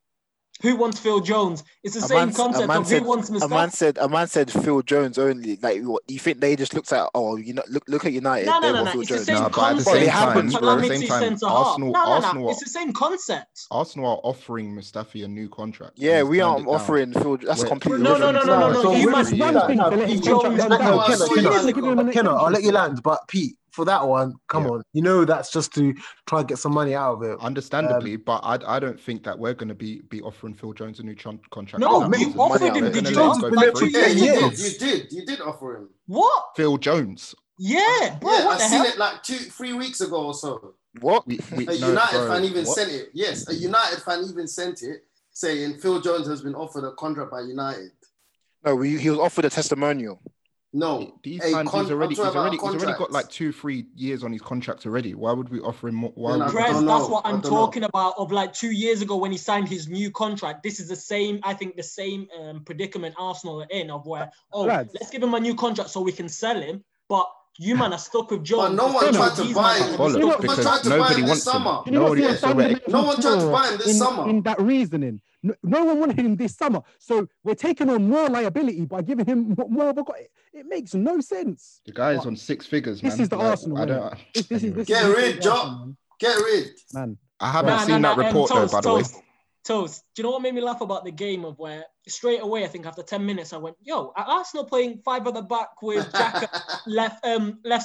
Who wants Phil Jones? It's the same concept of who wants Mustafi. A man said Phil Jones only. Like, what, you think they just looked at, look at United. No. It's the same concept. It happens, bro. At the same time, Arsenal. It's the same concept. Arsenal are offering Mustafi a new contract. Yeah, we aren't offering Phil. That's completely different. No. You must not. Kenna, I'll let you land, but Pete, for that one, come on. You know that's just to try and get some money out of it. Understandably, but I don't think that we're going to be offering Phil Jones a new contract. No, you offered him. Did you? You did offer him. What? Phil Jones. Yeah. Bro, yeah, I've seen it like 2-3 weeks ago or so. What? A United fan even sent it. Yes, a United fan even sent it saying Phil Jones has been offered a contract by United. No, he was offered a testimonial. No, he's already got like 2-3 years on his contract already. Why would we offer him more? That's what I'm talking about. Of like 2 years ago when he signed his new contract, this is the same. I think the same predicament Arsenal are in of where let's give him a new contract so we can sell him, but. You man are stuck with Jones. But no one tried to buy him. No one tried to buy him this summer. In that reasoning, no one wanted him this summer. So we're taking on more liability by giving him more of a... It makes no sense. The guy is on six figures, man. This is the Arsenal. Get rid, Joe. Get rid. Man. I haven't seen that report, though, by the way. Toast, do you know what made me laugh about the game of where straight away, I think after 10 minutes, I went, yo, Arsenal playing five at the back with Xhaka left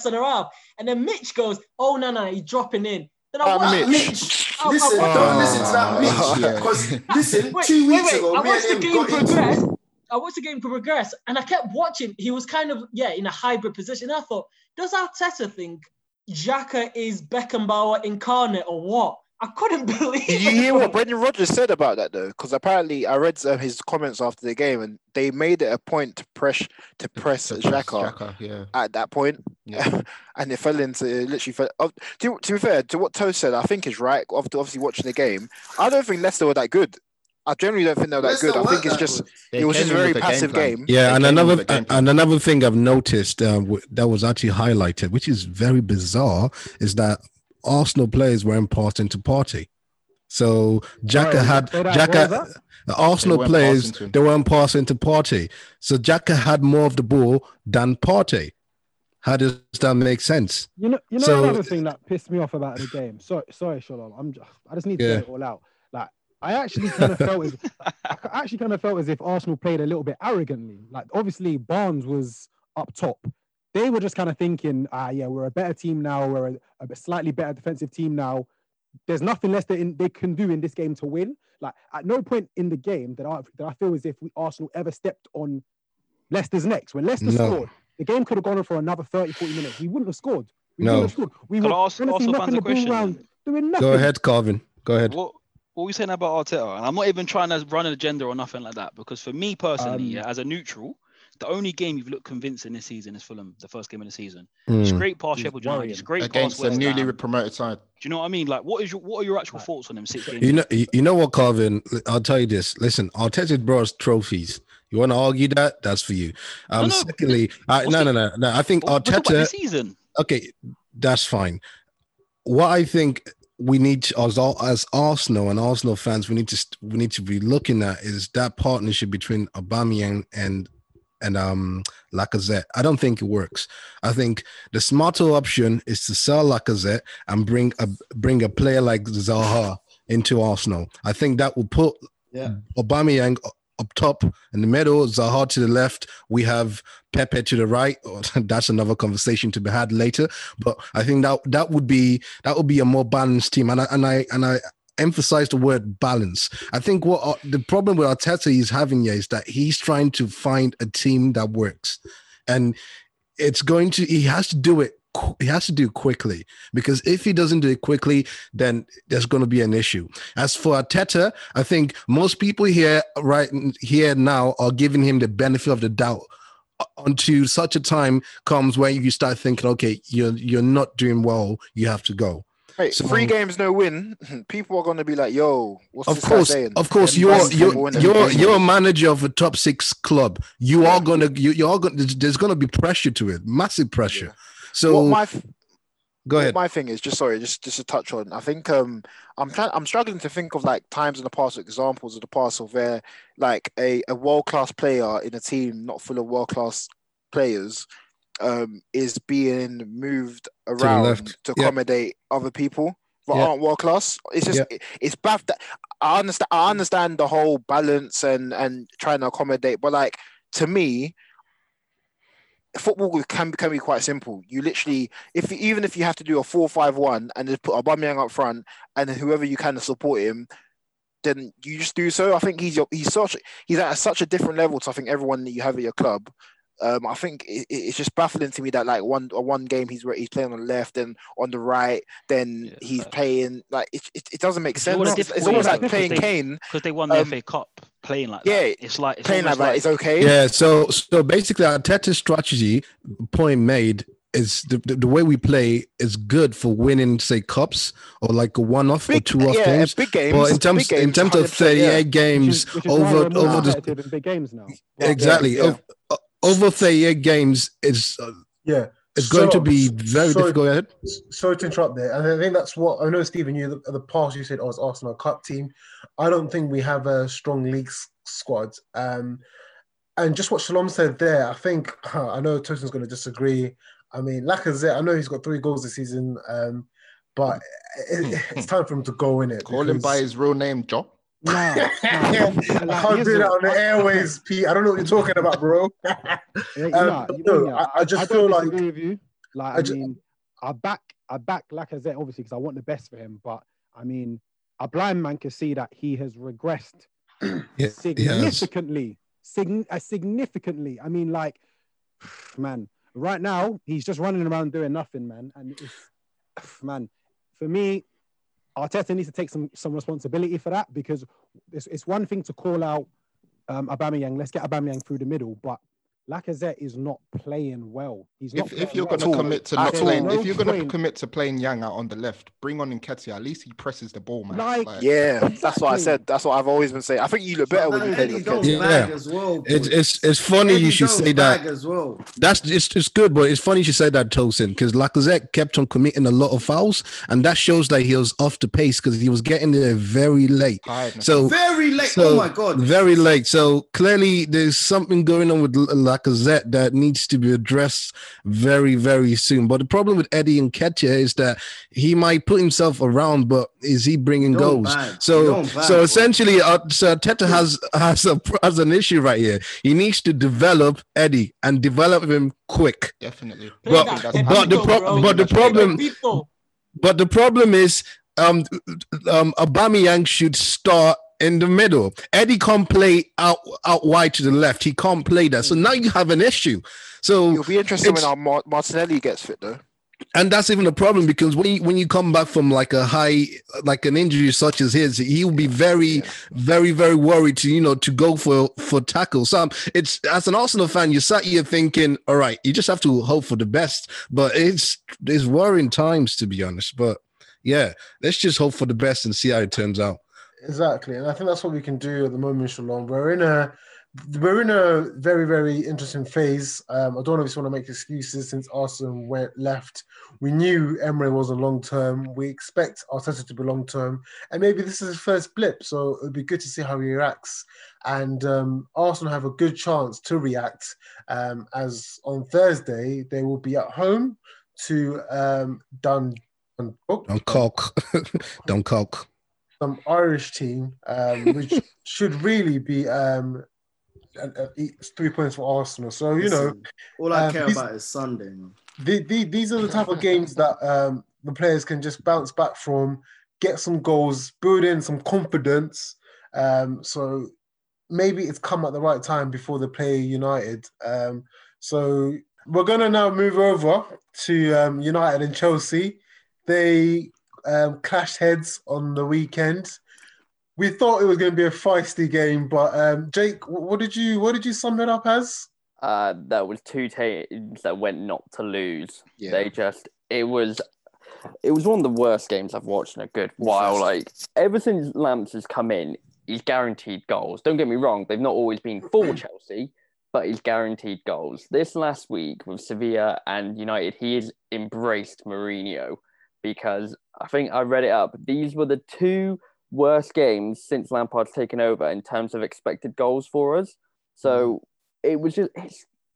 centre half. And then Mitch goes, oh, no, he's dropping in. Then I watched Mitch. Don't listen to that Mitch. Because listen, wait, 2 weeks ago, I watched the game progress. And I kept watching. He was kind of, in a hybrid position. I thought, does Arteta think Xhaka is Beckenbauer incarnate or what? I couldn't believe it. Did you hear what Brendan Rodgers said about that, though? Because apparently I read his comments after the game and they made it a point to press Xhaka at that point. Yeah. And it fell into... to be fair, to what Toast said, I think is right. Obviously watching the game, I don't think Leicester were that good. I generally don't think they're that good. I think it's just it was just a very passive game. Yeah, and another thing I've noticed that was actually highlighted, which is very bizarre, is that Arsenal players were important to Partey. So Xhaka, the Arsenal players, they weren't passing to Partey. So Xhaka had more of the ball than Partey. How does that make sense? You know so, another thing that pissed me off about the game. Sorry, Shalom. I just need to get it all out. Like I actually kind of felt as if Arsenal played a little bit arrogantly. Like obviously Barnes was up top. They were just kind of thinking, we're a better team now. We're a slightly better defensive team now. There's nothing less they can do in this game to win. Like at no point in the game that I feel as if Arsenal ever stepped on Leicester's necks. When Leicester scored, the game could have gone on for another 30, 40 minutes. We wouldn't have scored. We were doing nothing. Go ahead, Calvin. Go ahead. What were you saying about Arteta? And I'm not even trying to run an agenda or nothing like that, because for me personally, as a neutral, the only game you've looked convincing this season is Fulham, the first game of the season. It's great past Sheffield United. It's great against the newly promoted side. Do you know what I mean? Like, what are your actual thoughts on them? 6 games? You know what, Calvin? I'll tell you this. Listen, Arteta brought us trophies. You want to argue that? That's for you. Secondly, no. I think Arteta. Season. Okay, that's fine. What I think we need to, as Arsenal and Arsenal fans, we need to be looking at is that partnership between Aubameyang and Lacazette. I don't think it works. I think the smarter option is to sell Lacazette and bring a player like Zaha into Arsenal. I think that will put Aubameyang up top in the middle, Zaha to the left. We have Pepe to the right. That's another conversation to be had later. But I think that would be a more balanced team. And I emphasize the word balance. I think what the problem with Arteta is having here is that he's trying to find a team that works, and he has to do it quickly, because if he doesn't do it quickly, then there's going to be an issue. As for Arteta, I think most people right here now are giving him the benefit of the doubt until such a time comes where you start thinking, okay, you're not doing well, you have to go. Hey, so, 3 games, no win. People are going to be like, "Yo, what's this guy saying?" Of course, you're a manager of a top 6 club. You are going to. There's going to be pressure to it, massive pressure. Yeah. So, go ahead. My thing is just to touch on. I think I'm struggling to think of like times in the past, examples of the past of where like a world class player in a team not full of world class players is being moved around to accommodate other people that aren't world class. It's just it's baff that I understand the whole balance and trying to accommodate, but like to me, football can be quite simple. You literally, if you have to do a 4-5-1 and just put Aubameyang up front and then whoever you can to support him, then you just do so. I think he's at such a different level to I think everyone that you have at your club. I think it's just baffling to me that like one game he's playing on the left and on the right, then he's playing like it doesn't make sense. It's almost like playing Kane, because they won the FA Cup playing like that. It's like it's playing like that is okay. Yeah, so basically Arteta's strategy, point made, is the way we play is good for winning, say, cups or like a one-off or two-off games. Big games. But in terms of 38 games, over the big games now. Exactly. Over 38 games is going to be very difficult. Go ahead. Sorry to interrupt there. And I think that's what I know, Stephen. You in the past you said, it's Arsenal Cup team. I don't think we have a strong league squad. And just what Shalom said there, I think I know Tosin's going to disagree. I mean, Lacazette, I know he's got 3 goals this season, but it's time for him to go, innit? Call him by his real name, Joe. No, I can't do that on the airways, Pete. I don't know what you're talking about, bro. I back Lacazette obviously because I want the best for him, but I mean, a blind man can see that he has regressed significantly. I mean, like, man, right now he's just running around doing nothing, man. And for me, Arteta needs to take some responsibility for that, because it's one thing to call out Aubameyang. Let's get Aubameyang through the middle, but Lacazette is not playing well. He's not if you're going to commit to not playing, if you're going to commit to playing Yang out on the left, bring on Nketiah. At least he presses the ball, man. Yeah, exactly. That's what I said. That's what I've always been saying. I think you look better when you play Nketiah. Yeah, as well, it's funny you should say that as well. It's good, but it's funny you should say that, Tosin, because Lacazette kept on committing a lot of fouls, and that shows that he was off the pace because he was getting there very late. So, oh my god, very late. So clearly, there's something going on with Lacazette that needs to be addressed very, very soon. But the problem with Eddie Nketiah is that he might put himself around, but is he bringing goals? So essentially, Arteta has an issue right here. He needs to develop Eddie and develop him quick. Definitely. But the problem is, Aubameyang should start in the middle. Eddie can't play out wide to the left. He can't play that. So now you have an issue. So it'll be interesting when our Martinelli gets fit, though. And that's even a problem, because when you come back from an injury such as his, he will be very, very, very worried to go for tackles. So it's, as an Arsenal fan, you sat here thinking, all right, you just have to hope for the best. But it's worrying times, to be honest. But yeah, let's just hope for the best and see how it turns out. Exactly, and I think that's what we can do at the moment, Shalom. We're in a very, very interesting phase. I don't obviously want to make excuses since Arsenal left. We knew Emery wasn't long-term. We expect Arteta to be long-term. And maybe this is his first blip, so it would be good to see how he reacts. And Arsenal have a good chance to react, as on Thursday, they will be at home to Dundalk. Some Irish team, which should really be 3 points for Arsenal. So, all I care about is Sunday, man. These are the type of games that the players can just bounce back from, get some goals, build in some confidence. So maybe it's come at the right time before they play United. So we're going to now move over to United and Chelsea. They clashed heads on the weekend. We thought it was going to be a feisty game, but Jake, what did you sum it up as? There was two teams that went not to lose. Yeah. It was one of the worst games I've watched in a good while. Like, ever since Lamps has come in, he's guaranteed goals. Don't get me wrong; they've not always been for Chelsea, but he's guaranteed goals. This last week with Sevilla and United, he has embraced Mourinho. Because I think I read it up, these were the two worst games since Lampard's taken over in terms of expected goals for us. So it was just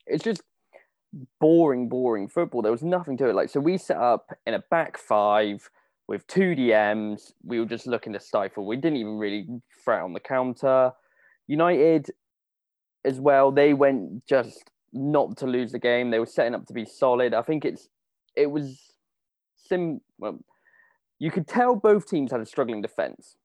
it's just boring football. There was nothing to it. Like, so we set up in a back five with two DMs. We were just looking to stifle. We didn't even really threat on the counter. United as well, they went just not to lose the game. They were setting up to be solid. I think it was. Well, you could tell both teams had a struggling defence,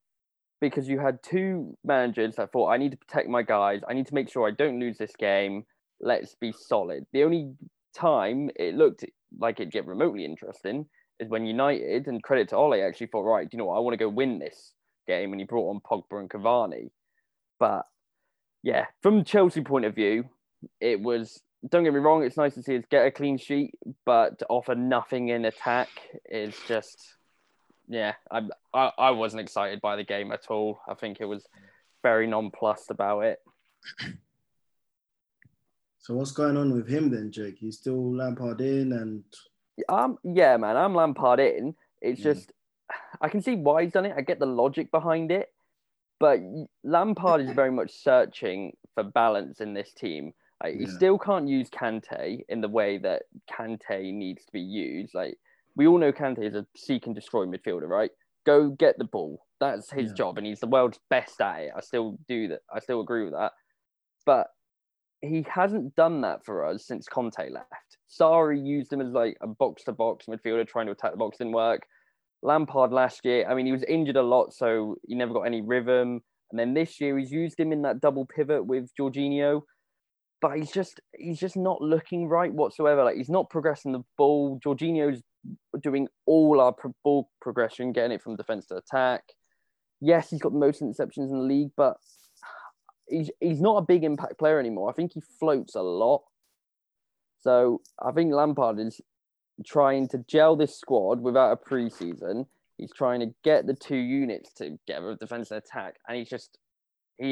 because you had two managers that thought, I need to protect my guys, I need to make sure I don't lose this game, let's be solid. The only time it looked like it'd get remotely interesting is when United, and credit to Ole, actually thought, right, you know what, I want to go win this game, and he brought on Pogba and Cavani. But yeah, from Chelsea point of view, it was, don't get me wrong, it's nice to see us get a clean sheet, but to offer nothing in attack is just, yeah, I wasn't excited by the game at all. I think it was very nonplussed about it. So what's going on with him then, Jake? You still Lampard in? And yeah, man, I'm Lampard in. It's just, I can see why he's done it. I get the logic behind it, but Lampard is very much searching for balance in this team. Like, he still can't use Kante in the way that Kante needs to be used. Like, we all know Kante is a seek and destroy midfielder, right? Go get the ball. That's his job, and he's the world's best at it. I still do that. I still agree with that. But he hasn't done that for us since Conte left. Sarri used him as like a box-to-box midfielder trying to attack the box. Didn't work. Lampard last year, I mean, he was injured a lot, so he never got any rhythm. And then this year, he's used him in that double pivot with Jorginho. But he's just not looking right whatsoever. Like, he's not progressing the ball. Jorginho's doing all our ball progression, getting it from defence to attack. Yes, he's got the most interceptions in the league, but he's not a big impact player anymore. I think he floats a lot. So I think Lampard is trying to gel this squad without a pre-season. He's trying to get the two units together, defence and attack, and he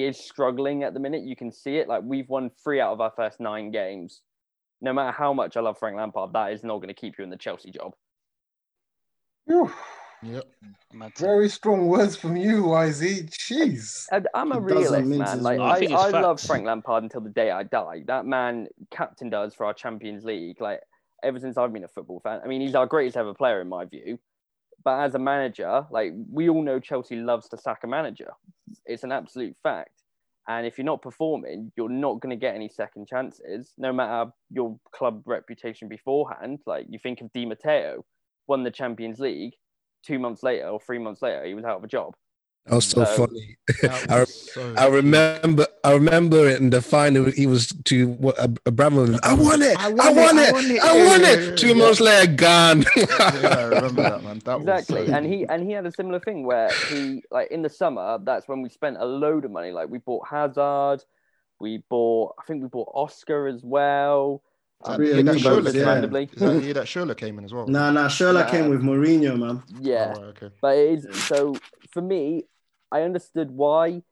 is struggling at the minute. You can see it. Like, we've won 3 out of our first 9 games. No matter how much I love Frank Lampard, that is not going to keep you in the Chelsea job. Yep. Very strong words from you, YZ. Jeez. And I'm a realist, man. Like, I love Frank Lampard until the day I die. That man captained us for our Champions League. Like, ever since I've been a football fan. I mean, he's our greatest ever player in my view. But as a manager, like, we all know Chelsea loves to sack a manager. It's an absolute fact. And if you're not performing, you're not going to get any second chances, no matter your club reputation beforehand. Like, you think of Di Matteo, won the Champions League, 2 months later or 3 months later, he was out of a job. That was so funny. I remember it in the final. He was to Abramovich. I won it. 2 months later, gone. Yeah, I remember that, man. That exactly. Was so... And he had a similar thing where he, like, in the summer, that's when we spent a load of money. Like, we bought Hazard, we bought Oscar as well. That Schürrle came in as well. Nah, Schürrle came with Mourinho, man. Yeah. Oh, okay. But it is, so for me, I understood why,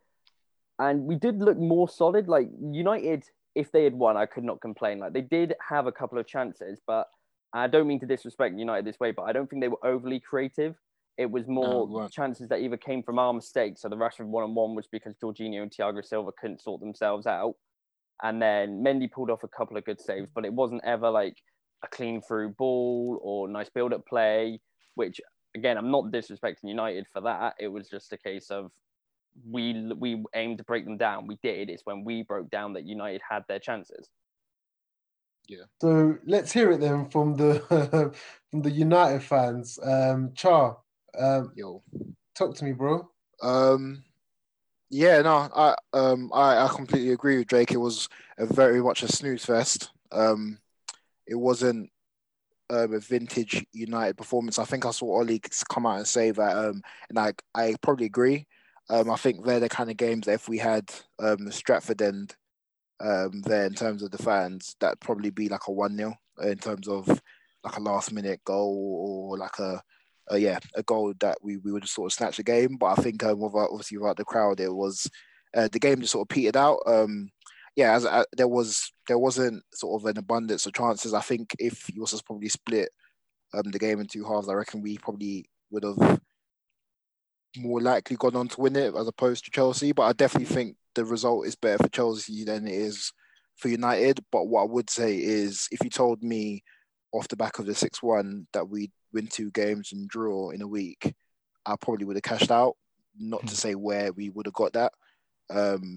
and we did look more solid. Like, United, if they had won, I could not complain. Like, they did have a couple of chances, but I don't mean to disrespect United this way, but I don't think they were overly creative. It was more chances that either came from our mistakes, so the Rashford one-on-one was because Jorginho and Thiago Silva couldn't sort themselves out. And then Mendy pulled off a couple of good saves, but it wasn't ever like a clean through ball or nice build-up play, which, again, I'm not disrespecting United for that. It was just a case of we aimed to break them down. We did. It's when we broke down that United had their chances. Yeah. So let's hear it then from the from the United fans. Char, yo, talk to me, bro. Yeah, no, I completely agree with Drake. It was very much a snooze fest. It wasn't a vintage United performance. I think I saw Oli come out and say that, and I probably agree. I think they're the kind of games that if we had Stratford and there in terms of the fans, that'd probably be like a 1-0 in terms of like a last-minute goal or like a goal that we would sort of snatch the game. But I think obviously without the crowd, it was the game just sort of petered out. There wasn't sort of an abundance of chances. I think if you also probably split the game in two halves, I reckon we probably would have more likely gone on to win it as opposed to Chelsea. But I definitely think the result is better for Chelsea than it is for United. But what I would say is, if you told me off the back of the 6-1 that we'd win 2 games and draw in a week, I probably would have cashed out, not to say where we would have got that.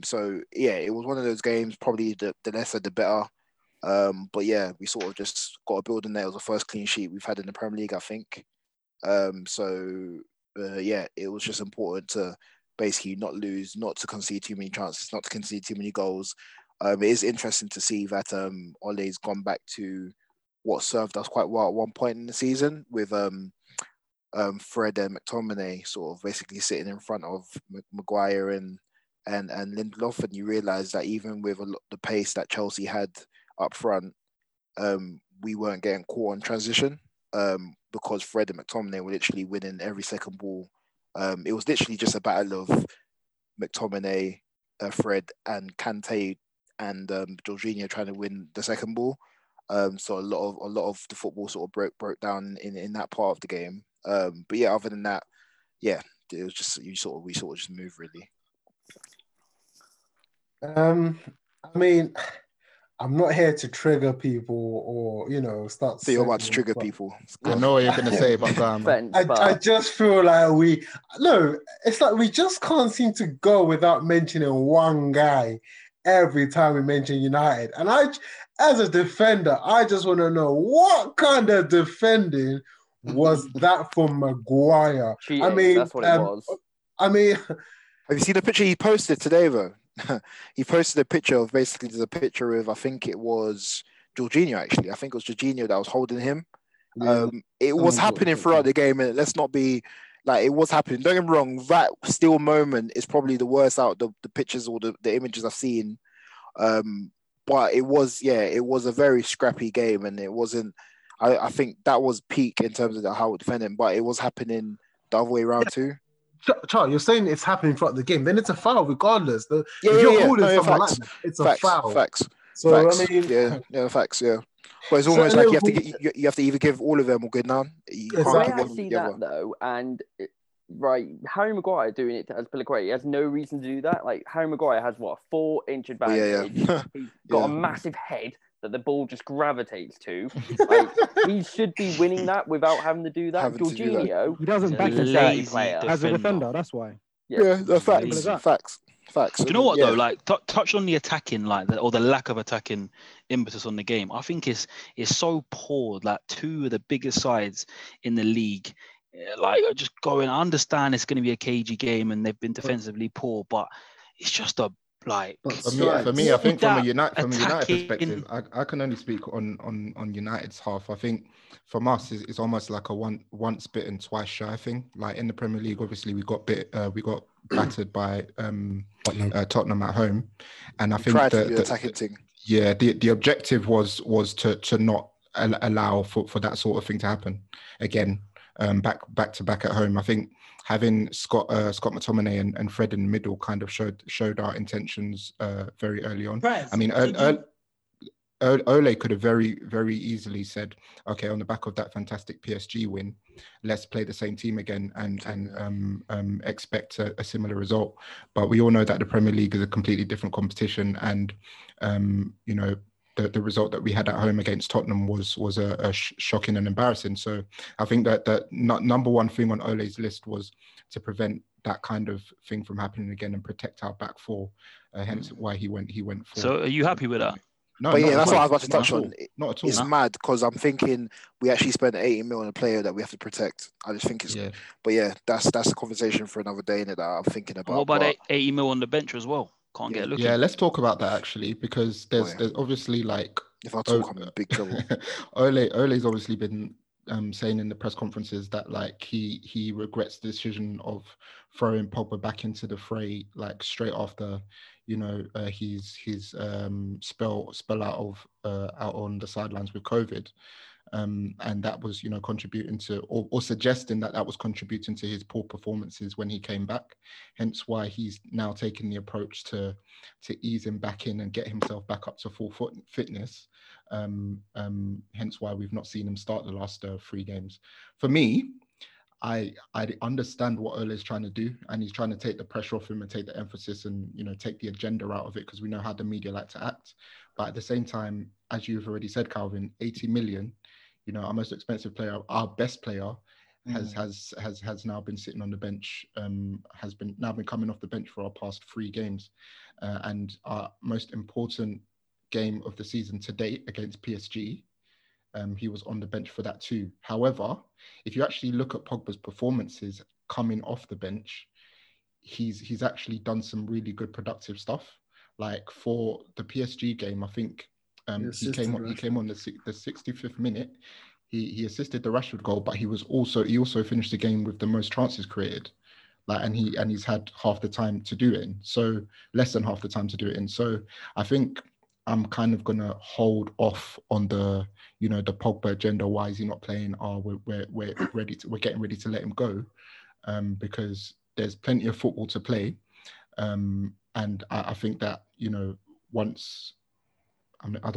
So yeah, it was one of those games, probably the lesser the better. But yeah, we sort of just got a build in there. It was the first clean sheet we've had in the Premier League, I think. So it was just important to basically not lose, not to concede too many chances, not to concede too many goals. It is interesting to see that Ole's gone back to what served us quite well at one point in the season with Fred and McTominay sort of basically sitting in front of Maguire and Lindelof, and you realise that even with the pace that Chelsea had up front, we weren't getting caught on transition because Fred and McTominay were literally winning every second ball. It was literally just a battle of McTominay, Fred and Kante and Jorginho trying to win the second ball. So a lot of the football sort of broke down in that part of the game. But yeah, other than that, yeah, it was just we just moved really. I mean, I'm not here to trigger people or start. So you're about to trigger people. I know what you're gonna say about that. I just feel like it's like we just can't seem to go without mentioning one guy every time we mention United, and I. As a defender, I just want to know what kind of defending was that from Maguire? Cheating, I mean, that's what it was. I mean, have you seen the picture he posted today, though? He posted a picture of I think it was Jorginho, actually. I think it was Jorginho that was holding him. Yeah. It was happening throughout the game, and let's not be like, it was happening. Don't get me wrong, that still moment is probably the worst out of the pictures or the images I've seen. But it was, yeah, it was a very scrappy game, and it wasn't. I think that was peak in terms of how we're defending, but it was happening the other way around too. Charles, you're saying it's happening throughout the game, then it's a foul regardless. If you're holding someone, it's a foul. Facts. So facts. I mean, facts. Yeah, but it's almost like you have to either give all of them or good none. Right, Harry Maguire doing it to Azpilicueta, he has no reason to do that. Like, Harry Maguire has, what, a 4-inch advantage. He's got a massive head that the ball just gravitates to. Like, he should be winning that without having to do that. Jorginho, he doesn't back himself as a defender, that's why. Facts. Do you know what though? Like, touch on the attacking, or the lack of attacking impetus on the game. I think it's so poor that two of the biggest sides in the league. Like, just going, I understand it's going to be a cagey game and they've been defensively poor, but it's just a For me, I think from a United perspective, I can only speak on United's half. I think from us, it's almost like a once bitten, twice shy thing. Like in the Premier League, obviously we got battered by Tottenham at home, and I think the attacking thing. Yeah, the objective was to not allow for that sort of thing to happen again. Back to back at home. I think having Scott McTominay and Fred in the middle kind of showed our intentions very early on. Prez, I mean, Ole could have very, very easily said, okay, on the back of that fantastic PSG win, let's play the same team again and expect a similar result. But we all know that the Premier League is a completely different competition, and the result that we had at home against Tottenham was a shocking and embarrassing. So I think that number one thing on Ole's list was to prevent that kind of thing from happening again and protect our back four. Hence why he went forward. So are you happy with that? No, but that's what I was about to touch on. Not at all. It's mad because I'm thinking we actually spent 80 million on a player that we have to protect. I just think it's. Yeah. But yeah, that's a conversation for another day that I'm thinking about. What about 80 million on the bench as well? Can't get a look. Yeah, let's talk about that actually, because there's obviously, like, if I talk, I'm in big trouble. Ole's obviously been saying in the press conferences that, like, he regrets the decision of throwing Pogba back into the fray, like, straight after his spell out on the sidelines with COVID. And that was, contributing to or suggesting that was contributing to his poor performances when he came back. Hence why he's now taken the approach to ease him back in and get himself back up to full fitness. Hence why we've not seen him start the last three games. For me, I understand what Ole is trying to do, and he's trying to take the pressure off him and take the emphasis and take the agenda out of it, because we know how the media like to act. But at the same time, as you've already said, Calvin, 80 million, our most expensive player, our best player, has now been sitting on the bench, has now been coming off the bench for our past three games, and our most important game of the season to date against PSG. He was on the bench for that too. However, if you actually look at Pogba's performances coming off the bench, he's actually done some really good productive stuff. Like for the PSG game, I think he came on the 65th minute. He assisted the Rashford goal, but he also finished the game with the most chances created. Like, and he's had half the time to do it in. So less than half the time to do it in. So I think I'm kind of going to hold off on the, the Pogba agenda. Why is he not playing? We're getting ready to let him go, because there's plenty of football to play. And I think that, I don't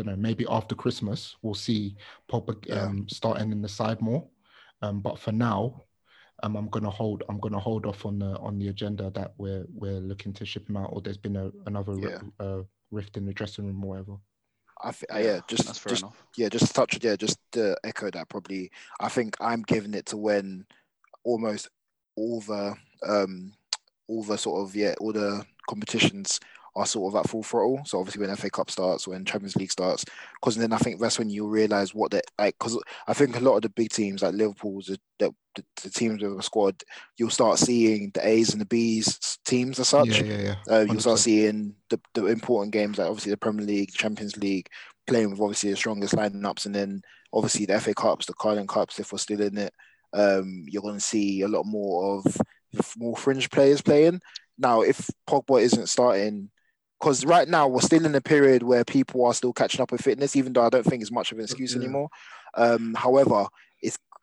know, maybe after Christmas, we'll see Pogba starting in the side more. But for now, I'm going to hold off on the agenda that we're looking to ship him out, or there's been another rift in the dressing room or whatever. Just to echo that, probably, I think I'm giving it to when almost all the competitions are sort of at full throttle. So obviously when FA Cup starts, when Champions League starts, because then I think that's when you'll realise what they're like. Because I think a lot of the big teams, like Liverpool, the teams with a squad, you'll start seeing the A's and the B's teams as such. You'll start seeing the important games, like obviously the Premier League, Champions League, playing with obviously the strongest lineups, and then obviously the FA Cups, the Carling Cups, if we're still in it. You're going to see a lot more fringe players playing. Now, if Pogba isn't starting Because right now we're still in a period where people are still catching up with fitness, even though I don't think it's much of an excuse anymore. However,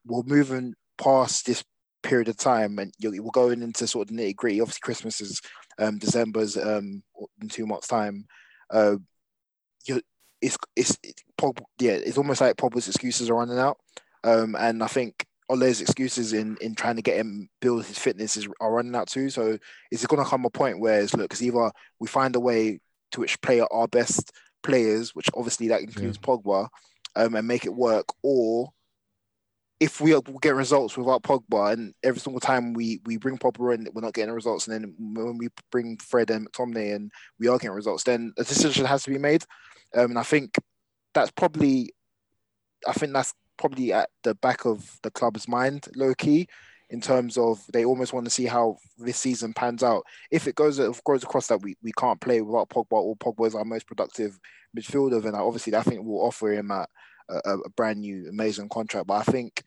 we're moving past this period of time, and we're going into sort of nitty gritty. Obviously, Christmas is December's in 2 months' time. It's almost like Pogba's excuses are running out, and I think Ole's excuses in trying to get him build his fitness are running out too. So it's going to come a point where it's look, it's either we find a way to which play our best players, which obviously that includes Pogba, and make it work, or if we get results without Pogba, and every single time we bring Pogba in, we're not getting results, and then when we bring Fred and McTominay and we are getting results, then a decision has to be made. And I think that's probably at the back of the club's mind, low-key, in terms of they almost want to see how this season pans out. If it goes across that we can't play without Pogba, or Pogba is our most productive midfielder, then obviously I think we'll offer him at a brand new, amazing contract. But I think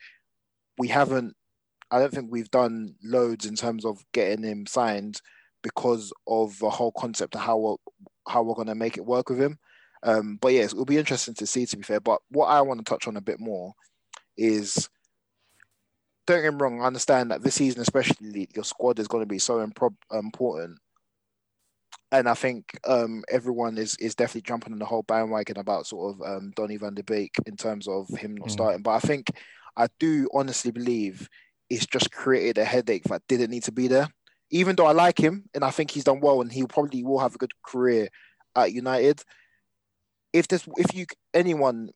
I don't think we've done loads in terms of getting him signed because of the whole concept of how we're going to make it work with him. But yes, it'll be interesting to see, to be fair. But what I want to touch on a bit more is, don't get me wrong, I understand that this season especially, your squad is going to be so important. And I think everyone is definitely jumping on the whole bandwagon about sort of Donny van de Beek in terms of him not starting. But I think, I do honestly believe it's just created a headache that didn't need to be there. Even though I like him and I think he's done well and he probably will have a good career at United. If anyone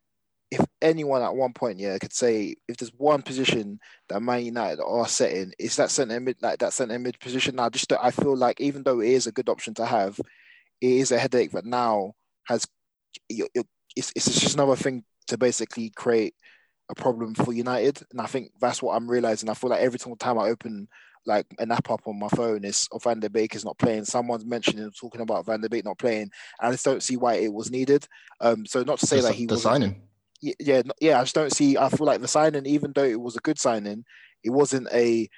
at one point, could say if there's one position that Man United are setting, it's that centre mid, like that centre mid position. I feel like even though it is a good option to have, it is a headache that now has. It's just another thing to basically create a problem for United, and I think that's what I'm realizing. I feel like every single time I open like an app up on my phone, it's Van de Beek is not playing. Someone's mentioning talking about Van de Beek not playing, and I just don't see why it was needed. So not to say that he was the signing. Yeah. I just don't see. I feel like the signing, even though it was a good signing, it wasn't a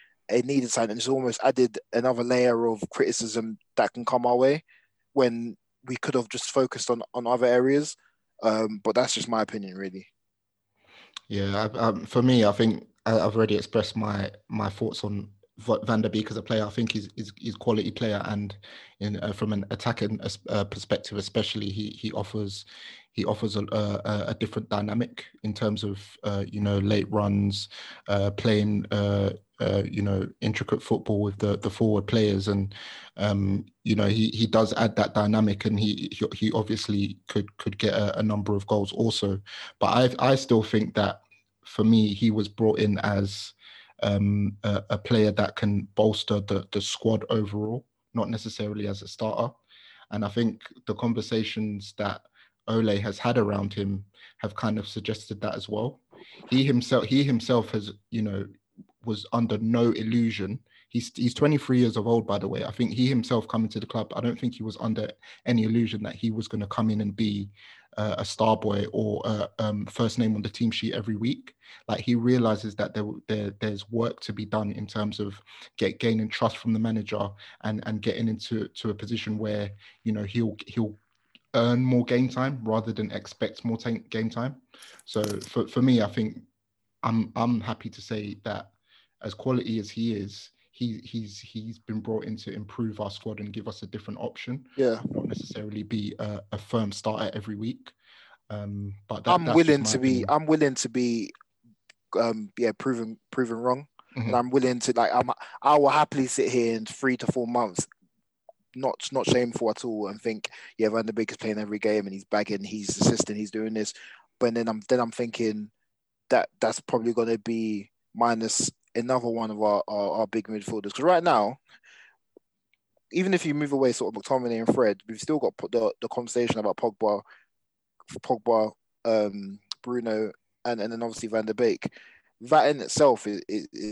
needed signing. It's almost added another layer of criticism that can come our way when we could have just focused on other areas. But that's just my opinion, really. Yeah, for me, I think I've already expressed my thoughts on Van de Beek as a player. I think he's quality player, and from an attacking perspective, especially, he offers a different dynamic in terms of late runs, playing intricate football with the forward players, and he does add that dynamic, and he obviously could get a number of goals also. But I still think that for me he was brought in as a player that can bolster the squad overall, not necessarily as a starter. And I think the conversations that Ole has had around him have kind of suggested that as well. He himself has, was under no illusion. He's 23 years of old, by the way. I think he himself coming to the club, I don't think he was under any illusion that he was going to come in and be a star boy or first name on the team sheet every week. Like, he realizes that there's work to be done in terms of gaining trust from the manager and getting into a position where he'll earn more game time rather than expect more game time. So for me, I think I'm happy to say that as quality as he is, he's been brought in to improve our squad and give us a different option. Yeah, not necessarily be a firm starter every week. But I'm willing to be proven wrong, and I'm willing to I will happily sit here in 3 to 4 months. Not shameful at all, and think Van de Beek is playing every game and he's bagging, he's assisting, he's doing this. But then I'm thinking that's probably going to be minus another one of our big midfielders, because right now, even if you move away sort of McTominay and Fred, we've still got the conversation about Pogba, Bruno, and then obviously Van de Beek. That in itself is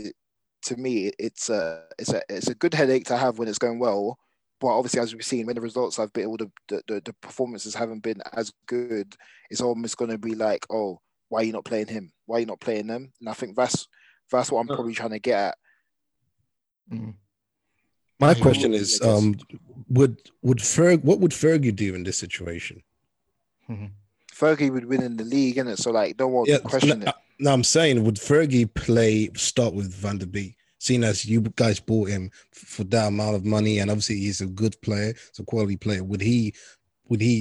to me, it's a good headache to have when it's going well. But obviously, as we've seen, when the results have been, all the performances haven't been as good, it's almost going to be like, oh, why are you not playing him? Why are you not playing them? And I think that's what I'm probably trying to get at. Mm. My question is, what would Fergie do in this situation? Mm-hmm. Fergie would win in the league, innit? So like, don't want to question it. No, I'm saying, would Fergie start with Van der Beek, seeing as you guys bought him for that amount of money, and obviously he's a good player, he's a quality player. Would he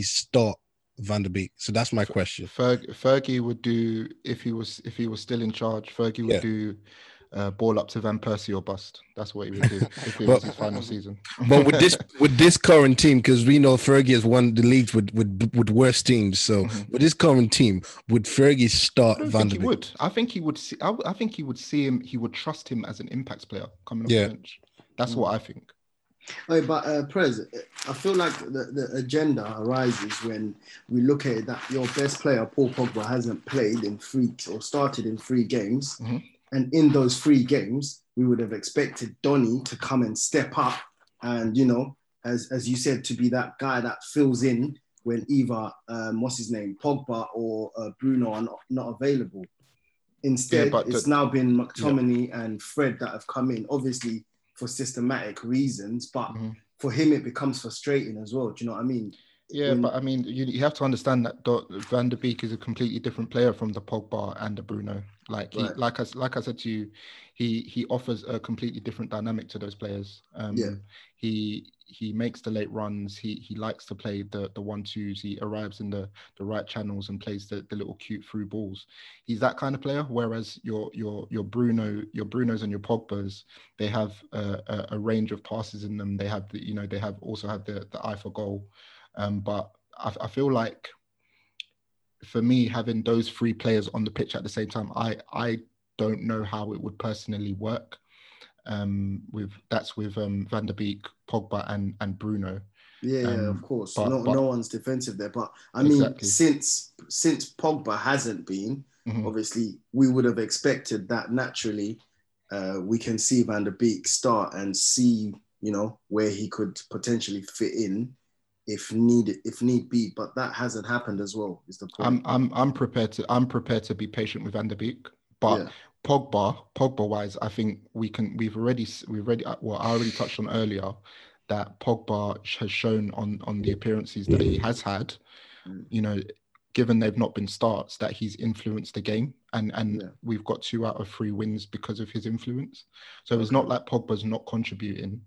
start Van der Beek? So that's my question. Fergie would do, if he was still in charge, Fergie would do ball up to Van Persie or bust. That's what he would do if it was his final season. But with this current team, because we know Fergie has won the leagues with worse teams. So with this current team, would Fergie start Van der Beek? I think he would see him. He would trust him as an impact player coming off the bench. That's what I think. Wait, but Prez, I feel like the agenda arises when we look at it that your best player, Paul Pogba, hasn't played in three or started in three games. Mm-hmm. And in those three games, we would have expected Donny to come and step up and, you know, as you said, to be that guy that fills in when either, Pogba or Bruno are not available. Instead, it's now been McTominay and Fred that have come in, obviously for systematic reasons, but for him, it becomes frustrating as well. Do you know what I mean? Yeah, but I mean, you have to understand that Van de Beek is a completely different player from the Pogba and the Bruno. Like I said to you, he offers a completely different dynamic to those players. He makes the late runs. He likes to play the 1-2s. He arrives in the right channels and plays the little cute through balls. He's that kind of player. Whereas your Brunos and your Pogbas, they have a range of passes in them. They have the eye for goal. But I feel like, for me, having those three players on the pitch at the same time, I don't know how it would personally work. With Van der Beek, Pogba, and Bruno. Yeah, of course. But no one's defensive there. But I mean, since Pogba hasn't been, obviously, we would have expected that naturally. We can see Van der Beek start and see, you know, where he could potentially fit in. If need be, but that hasn't happened as well. Is the point? I'm prepared to be patient with Van der Beek, but Pogba wise, I think I already touched on earlier that Pogba has shown on the appearances that he has had, you know, given they've not been starts, that he's influenced the game, and we've got 2 out of 3 wins because of his influence. So it's not like Pogba's not contributing.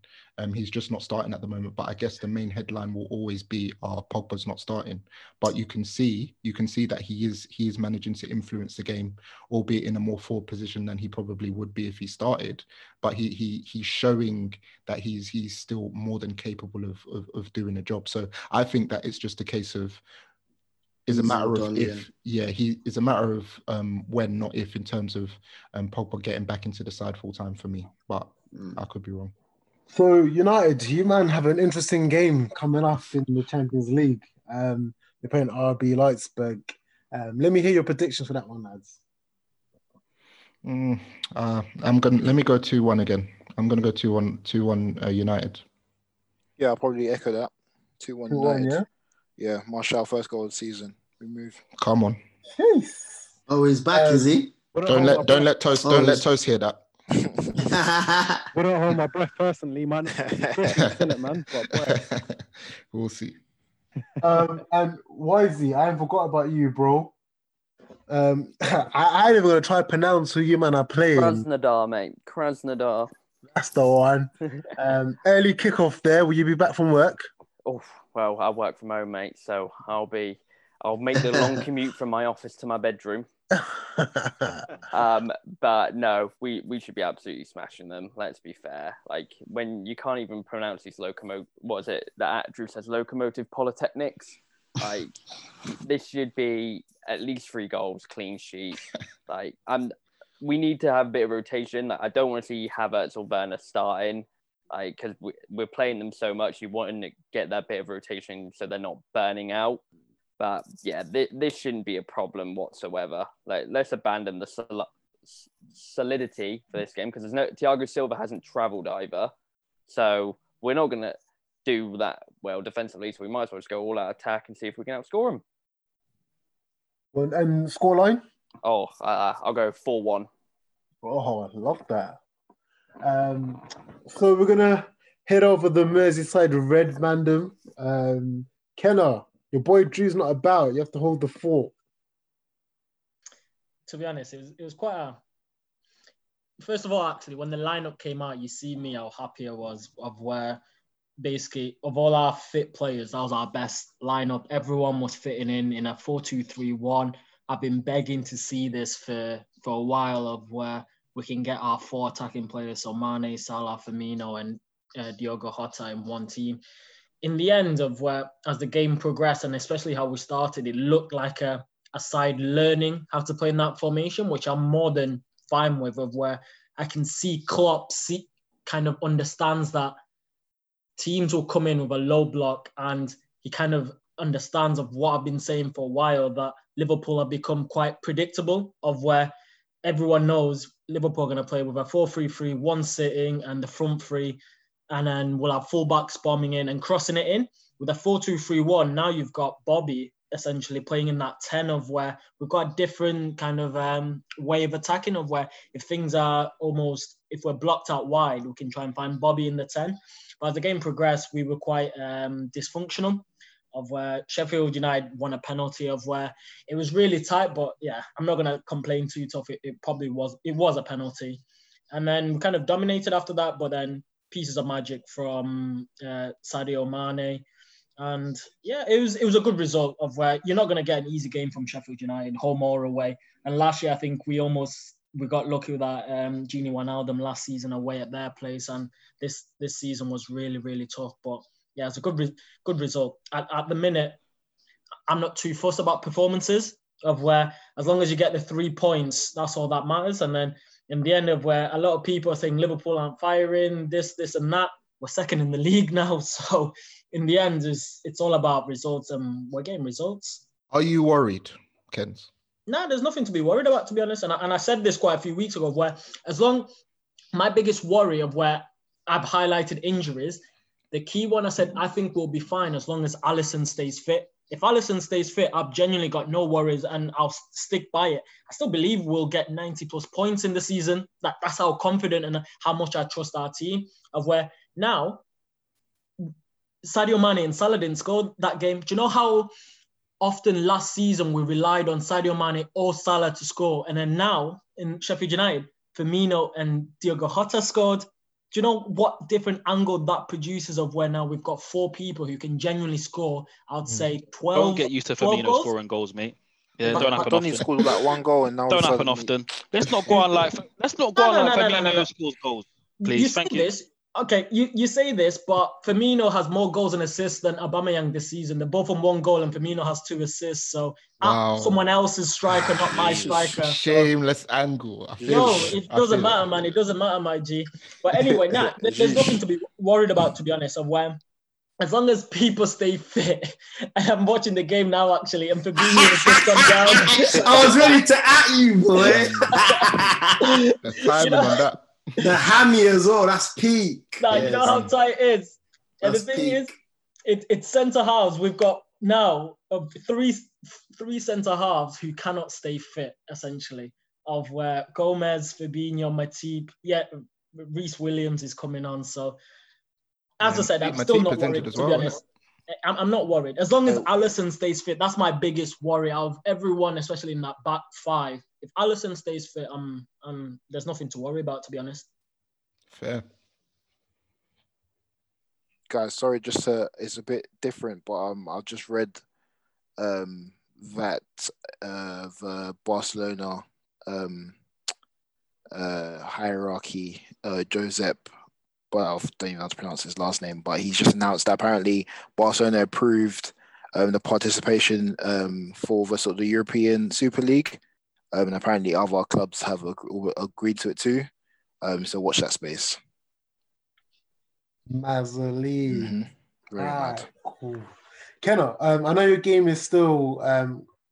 He's just not starting at the moment, but I guess the main headline will always be Pogba's not starting. But you can see that he is managing to influence the game, albeit in a more forward position than he probably would be if he started. But he's showing that he's still more than capable of doing a job. So I think that it's just a case of when, not if, in terms of Pogba getting back into the side full time for me. But I could be wrong. So United, you man have an interesting game coming up in the Champions League. They're playing RB Leipzig. Let me hear your predictions for that one, lads. Let me go 2-1 again. I'm gonna go 2-1 United. Yeah, I'll probably echo that. 2-1 United. Yeah, Martial, first goal of the season. We move. Come on. Jeez. Oh, he's back, is he? Don't let Toast hear that. We don't hold my breath personally, man. We'll see. And Wisey, I forgot about you, bro. I ain't even gonna try to pronounce who you man are playing. Krasnodar, mate. Krasnodar. That's the one. Early kickoff there. Will you be back from work? Oh well, I work from home, mate. So I'll make the long commute from my office to my bedroom. But no, we should be absolutely smashing them. Let's be fair. Like, when you can't even pronounce these that Drew says locomotive polytechnics. Like, this should be at least 3 goals, clean sheet. Like, we need to have a bit of rotation. Like, I don't want to see Havertz or Werner starting. Like, because we're playing them so much, you want to get that bit of rotation so they're not burning out. But yeah, this shouldn't be a problem whatsoever. Like, let's abandon the solidity for this game, because there's no Thiago Silva hasn't travelled either, so we're not gonna do that well defensively. So we might as well just go all out attack and see if we can outscore him. And scoreline? Oh, I'll go 4-1. Oh, I love that. So we're gonna head over the Merseyside Red Mandem. Kenner, your boy Drew's not about. You have to hold the fort. To be honest, it was quite a... First of all, actually, when the lineup came out, you see me how happy I was of where basically of all our fit players, that was our best lineup. Everyone was fitting in a 4-2-3-1. I've been begging to see this for a while of where we can get our four attacking players, so Mane, Salah, Firmino, and Diogo Jota in one team. In the end of where, as the game progressed, and especially how we started, it looked like a side learning how to play in that formation, which I'm more than fine with, of where I can see Klopp kind of understands that teams will come in with a low block, and he kind of understands of what I've been saying for a while, that Liverpool have become quite predictable of where everyone knows Liverpool are going to play with a 4-3-3, one sitting and the front three, and then we'll have fullbacks bombing in and crossing it in. With a 4-2-3-1, now you've got Bobby essentially playing in that 10 of where we've got a different kind of way of attacking of where if things are almost, if we're blocked out wide, we can try and find Bobby in the 10. But as the game progressed, we were quite dysfunctional of where Sheffield United won a penalty of where it was really tight, but yeah, I'm not going to complain too tough. It probably was, it was a penalty. And then kind of dominated after that, but then pieces of magic from Sadio Mane. And yeah, it was a good result of where you're not going to get an easy game from Sheffield United, home or away. And last year, I think we got lucky with that Gini Wijnaldum last season away at their place. And this season was really, really tough. But yeah, it's a good result. At the minute, I'm not too fussed about performances of where as long as you get the 3 points, that's all that matters. And then in the end of where a lot of people are saying Liverpool aren't firing, this and that. We're second in the league now. So in the end, it's all about results and we're getting results. Are you worried, Kens? No, there's nothing to be worried about, to be honest. And I said this quite a few weeks ago, where as long, my biggest worry of where I've highlighted injuries, the key one I said, I think we'll be fine as long as Alisson stays fit. If Alisson stays fit, I've genuinely got no worries and I'll stick by it. I still believe we'll get 90 plus points in the season. That's how confident and how much I trust our team of where now Sadio Mane and Saladin scored that game. Do you know how often last season we relied on Sadio Mane or Salah to score? And then now in Sheffield United, Firmino and Diogo Jota scored. Do you know what different angle that produces of where now we've got four people who can genuinely score, I'd say 12. Don't get used to Firmino scoring goals, mate. Yeah, but, don't happen often. Donny scored like one goal and now don't happen often. Let's not go on like Firmino scores goals, please. Okay, you say this, but Firmino has more goals and assists than Aubameyang this season. They're both on one goal and Firmino has 2 assists. So wow. Someone else's striker, not my striker. Shameless angle. It doesn't matter, my G. But anyway, there's nothing to be worried about, to be honest. As long as people stay fit, I am watching the game now, actually, and Fabinho has just gone down. I was ready to at you, boy. That's timing on that. The hammy as well, that's peak. You know how tight it is. And the thing is, it's centre halves. We've got now three centre halves who cannot stay fit, essentially, of where Gomez, Fabinho, Matip, Reece Williams is coming on. So, as I said, I'm still not worried, to be honest. I'm not worried. As long as Alisson stays fit, that's my biggest worry out of everyone, especially in that back five. If Alisson stays fit, there's nothing to worry about, to be honest. Fair. Guys, sorry, just it's a bit different, but I just read that the Barcelona hierarchy, Josep, I don't even know how to pronounce his last name, but he's just announced that apparently Barcelona approved the participation for the sort of the European Super League, and apparently other clubs have agreed to it too. So watch that space. Mazzoli, very mad. Cool. Kenna, I know your game is still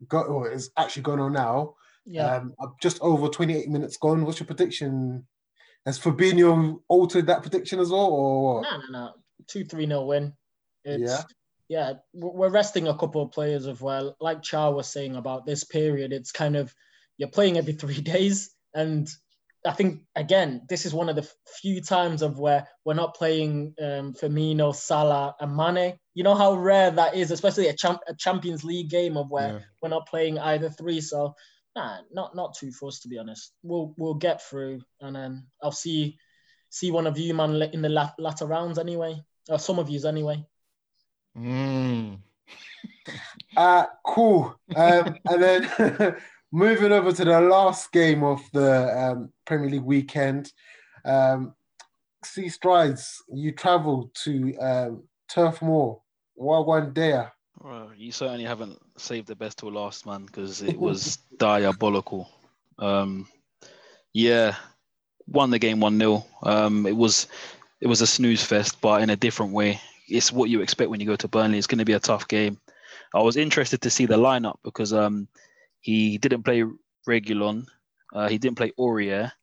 it's actually gone on now. Yeah, just over 28 minutes gone. What's your prediction? Has Fabinho altered that prediction as well, or what? No. 2-3-0 win. Yeah, we're resting a couple of players as well. Like Char was saying about this period, it's kind of you're playing every 3 days, and I think, again, this is one of the few times of where we're not playing Firmino, Salah and Mane. You know how rare that is, especially a Champions League game of where we're not playing either three. So, not too forced, to be honest. We'll get through, and then I'll see one of you, man, in the latter rounds anyway. Or some of yous anyway. Cool. And then... moving over to the last game of the Premier League weekend, Sea Strides, you travelled to Turf Moor. Wagwandea. Well, you certainly haven't saved the best till last, man, because it was diabolical. Won the game 1-0. It was a snooze fest, but in a different way. It's what you expect when you go to Burnley. It's going to be a tough game. I was interested to see the lineup because... he didn't play Reguilon. He didn't play Aurier.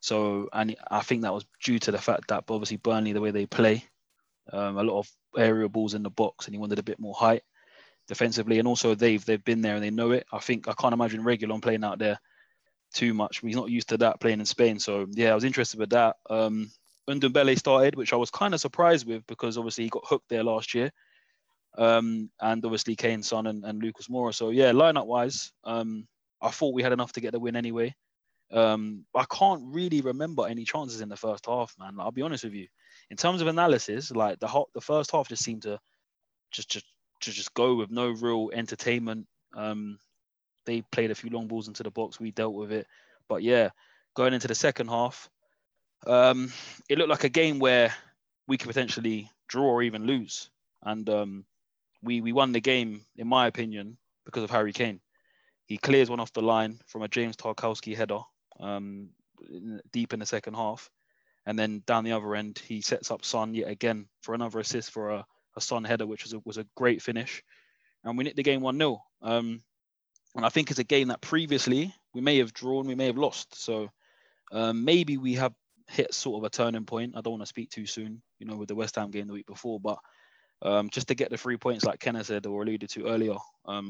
So, and I think that was due to the fact that obviously Burnley, the way they play, a lot of aerial balls in the box, and he wanted a bit more height defensively. And also they've been there and they know it. I can't imagine Reguilon playing out there too much. He's not used to that playing in Spain. So yeah, I was interested with that. Ndombele started, which I was kind of surprised with because obviously he got hooked there last year. And obviously Kane, Son and Lucas Moura. So yeah, lineup wise, I thought we had enough to get the win anyway. I can't really remember any chances in the first half, man. Like, I'll be honest with you. In terms of analysis, like the first half just seemed to just go with no real entertainment. They played a few long balls into the box. We dealt with it. But yeah, going into the second half, it looked like a game where we could potentially draw or even lose. And we won the game, in my opinion, because of Harry Kane. He clears one off the line from a James Tarkowski header deep in the second half. And then down the other end, he sets up Son yet again for another assist for a Son header, which was a great finish. And we nicked the game 1-0. And I think it's a game that previously we may have drawn, we may have lost. So maybe we have hit sort of a turning point. I don't want to speak too soon, you know, with the West Ham game the week before, but... just to get the 3 points, like Kenneth said or alluded to earlier,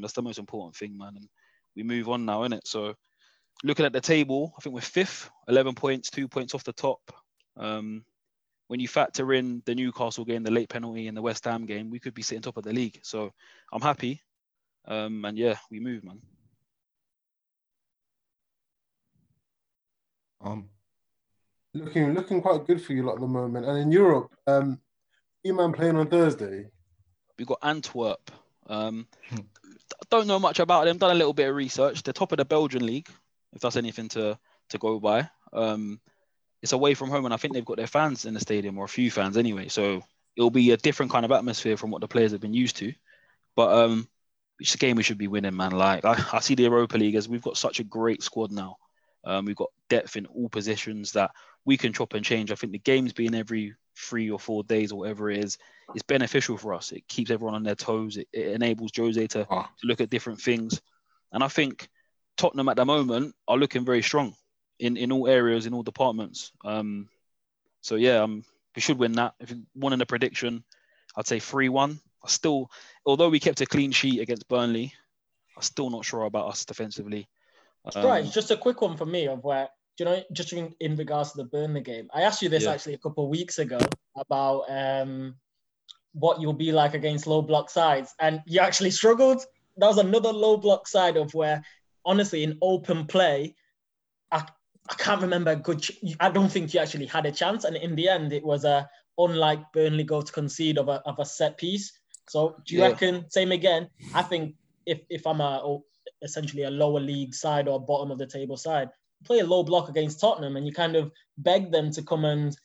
that's the most important thing, man. And we move on now, innit? So looking at the table, I think we're fifth, 11 points, 2 points off the top. When you factor in the Newcastle game, the late penalty, and the West Ham game, we could be sitting top of the league. So I'm happy. And yeah, we move, man. Looking quite good for you lot at the moment. And in Europe, you man playing on Thursday? We got Antwerp. Don't know much about them. Done a little bit of research. They're top of the Belgian league, if that's anything to go by. It's away from home, and I think they've got their fans in the stadium, or a few fans anyway. So it'll be a different kind of atmosphere from what the players have been used to. But it's a game we should be winning, man. Like I see the Europa League as we've got such a great squad now. We've got depth in all positions that we can chop and change. I think the game's been every 3 or 4 days or whatever it is, it's beneficial for us. It keeps everyone on their toes. It enables Jose to look at different things. And I think Tottenham at the moment are looking very strong in all areas, in all departments. So yeah, we should win that. If you wanted a prediction, I'd say 3-1. Although we kept a clean sheet against Burnley, I'm still not sure about us defensively. Right, just a quick one for me of where... Do you know, just in regards to the Burnley game, I asked you this actually a couple of weeks ago about what you'll be like against low block sides, and you actually struggled. That was another low block side of where, honestly, in open play, I can't remember a good. I don't think you actually had a chance, and in the end, it was a unlike Burnley goal to concede of a set piece. So do you reckon? Same again. I think if I'm essentially a lower league side or bottom of the table side, play a low block against Tottenham and you kind of beg them to come and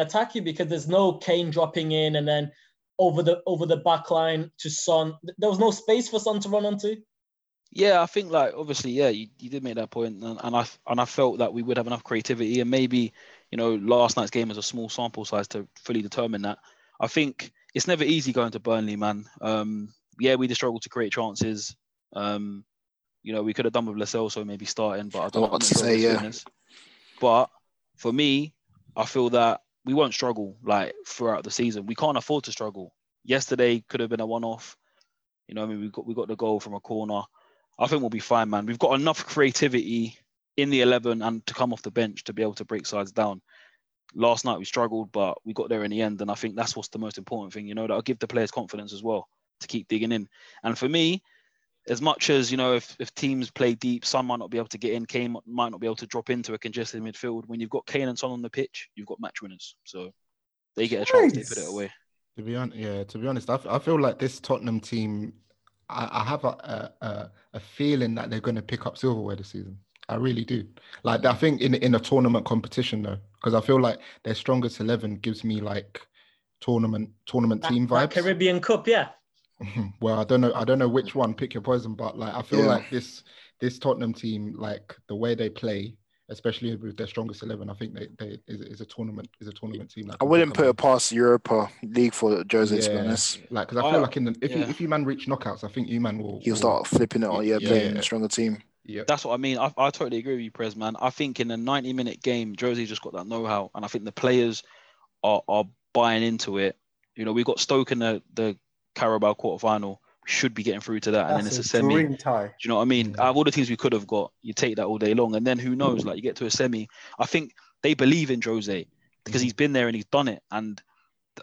attack you because there's no Kane dropping in and then over the back line to Son. There was no space for Son to run onto. Yeah, I think like obviously, yeah, you did make that point, and I felt that we would have enough creativity, and maybe, you know, last night's game was a small sample size to fully determine that. I think it's never easy going to Burnley, man. We just struggle to create chances. You know, we could have done with Lo Celso maybe starting, but I don't know what to say. Yeah. But for me, I feel that we won't struggle like throughout the season. We can't afford to struggle. Yesterday could have been a one-off. You know, I mean, we got the goal from a corner. I think we'll be fine, man. We've got enough creativity in the 11 and to come off the bench to be able to break sides down. Last night we struggled, but we got there in the end. And I think that's what's the most important thing, you know, that'll give the players confidence as well to keep digging in. And for me, as much as, you know, if teams play deep, some might not be able to get in, Kane might not be able to drop into a congested midfield. When you've got Kane and Son on the pitch, you've got match winners. So they get a chance, they put it away. To be honest, I feel like this Tottenham team, I have a feeling that they're going to pick up silverware this season. I really do. Like, I think in a tournament competition, though, because I feel like their strongest 11 gives me, like, tournament that, team vibes. Caribbean Cup, yeah. Well, I don't know which one, pick your poison, but like I feel like this Tottenham team, like the way they play, especially with their strongest 11, I think they is a tournament team. Like, I wouldn't put it past Europa League for Jose, to be honest. Like, because I feel like if you man reach knockouts, I think you man will start flipping it on playing a stronger team. Yeah, that's what I mean. I totally agree with you, Prez, man. I think in a 90-minute game, Jose just got that know-how, and I think the players are buying into it. You know, we got Stoke in the Carabao quarterfinal, should be getting through to that. That's and then it's a semi. Tie. Do you know what I mean? Out of all the things we could have got, you take that all day long. And then who knows, like you get to a semi. I think they believe in Jose because he's been there and he's done it. And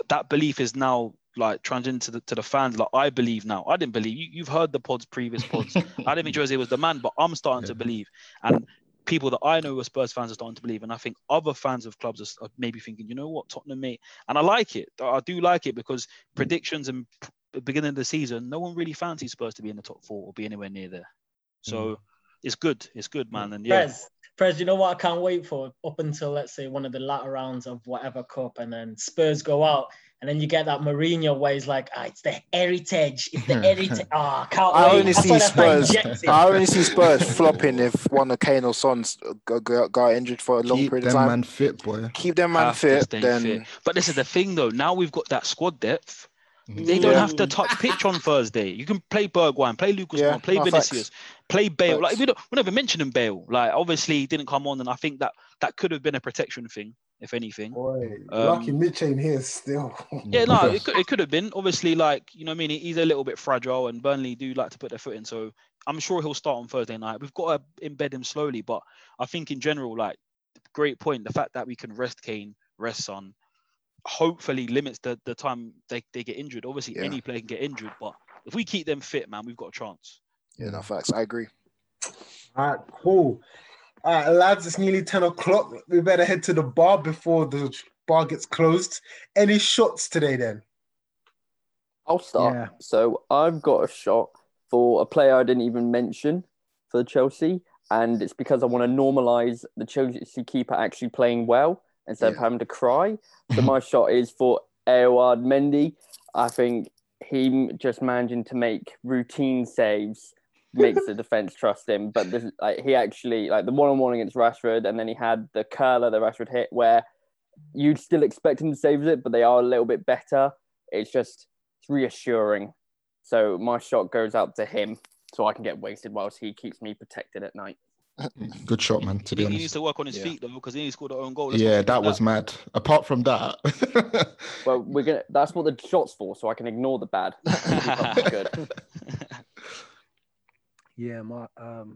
that belief is now like transcended to the fans. Like, I believe now. I didn't believe. You've heard the previous pods. I didn't think Jose was the man, but I'm starting to believe. And people that I know are Spurs fans are starting to believe, and I think other fans of clubs are maybe thinking, you know what, Tottenham, mate. And I like it. I do like it because predictions and beginning of the season, no one really fancies Spurs to be in the top four or be anywhere near there. So it's good, man. And Prez, you know what I can't wait for? Up until, let's say, one of the latter rounds of whatever cup, and then Spurs go out, and then you get that Mourinho where he's like, it's the heritage. It's the heritage. I only see Spurs flopping if one of Kane or Son got injured for a long period of time. Keep them man fit, boy. Keep them man fit, then. But this is the thing, though. Now we've got that squad depth. They don't have to touch pitch on Thursday. You can play Bergwijn, play Lucas Moura, play Vinicius, play Bale. Like, we're never mentioning Bale. Like, obviously he didn't come on, and I think that could have been a protection thing, if anything. Boy, lucky Mitchell here still. Yeah, no, it could have been. Obviously, like, you know what I mean? He's a little bit fragile, and Burnley do like to put their foot in. So I'm sure he'll start on Thursday night. We've got to embed him slowly, but I think in general, like, great point. The fact that we can rest Kane, rest Son, hopefully limits the time they get injured. Obviously, any player can get injured, but if we keep them fit, man, we've got a chance. Yeah, no, facts. I agree. All right, cool. All right, lads, it's nearly 10 o'clock. We better head to the bar before the bar gets closed. Any shots today, then? I'll start. Yeah. So I've got a shot for a player I didn't even mention for Chelsea, and it's because I want to normalise the Chelsea keeper actually playing well instead of having to cry. So my shot is for Aouar Mendy. I think him just managing to make routine saves makes the defence trust him. But this, like, he actually, like the one-on-one against Rashford, and then he had the curler that Rashford hit where you'd still expect him to save it, but they are a little bit better. It's just reassuring. So my shot goes out to him so I can get wasted whilst he keeps me protected at night. Good shot, man. To be honest, he needs to work on his feet though, because he needs to score the own goal. That was mad. Apart from that, well, that's what the shot's for, so I can ignore the bad. Good. Yeah, my I'll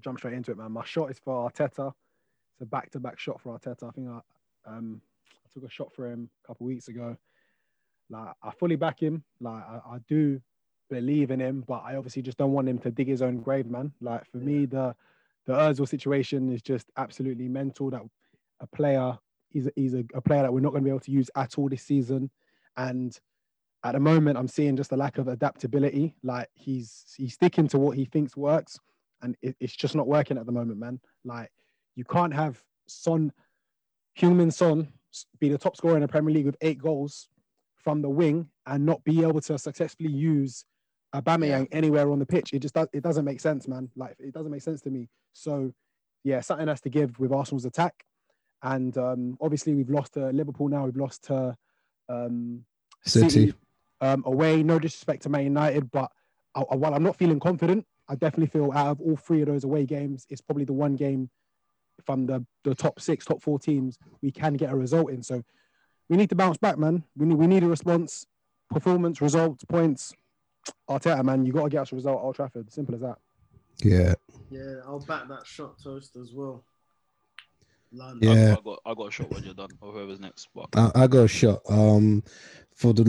jump straight into it, man. My shot is for Arteta. It's a back-to-back shot for Arteta. I think I took a shot for him a couple of weeks ago. Like, I fully back him. Like, I do believe in him, but I obviously just don't want him to dig his own grave, man. Like, for me, the Özil situation is just absolutely mental. That a player, he's a player that we're not going to be able to use at all this season. And at the moment, I'm seeing just a lack of adaptability. Like, he's sticking to what he thinks works, and it's just not working at the moment, man. Like, you can't have Son be the top scorer in the Premier League with 8 goals from the wing and not be able to successfully use Aubameyang anywhere on the pitch. It doesn't make sense, man. Like, it doesn't make sense to me. So, yeah, something has to give with Arsenal's attack. And obviously, we've lost to Liverpool now. We've lost to City. Away. No disrespect to Man United, but while I'm not feeling confident, I definitely feel out of all 3 of those away games, it's probably the one game from the top 6, top 4 teams we can get a result in. So, we need to bounce back, man. We need a response, performance, results, points. Arteta, man, you got to get us a result at Old Trafford. Simple as that. Yeah. Yeah, I'll back that shot toast as well. Yeah. I got a shot when you're done, or whoever's next. But... I got a shot. For the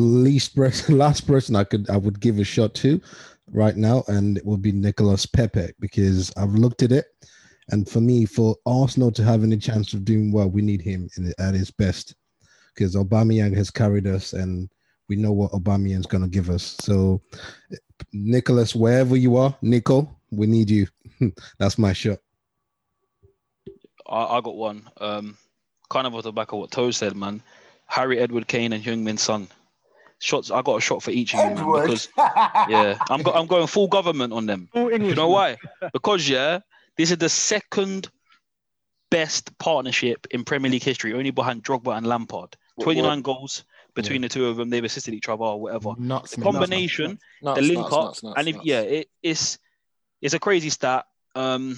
last person I would give a shot to right now, and it would be Nicolas Pepe, because I've looked at it, and for me, for Arsenal to have any chance of doing well, we need him at his best, because Aubameyang has carried us, and we know what Aubameyang's going to give us. So, Nicolas, wherever you are, Nico, we need you. That's my shot. I got one. Kind of off the back of what Toe said, man. Harry Edward Kane and Heung-Min Son. Shots. I got a shot for each of you, man, because I'm going full government on them. You know why? Because this is the second best partnership in Premier League history, only behind Drogba and Lampard. 29 goals between the two of them. They've assisted each other or whatever. Nuts, the combination, nuts, the link up, and if it's a crazy stat. I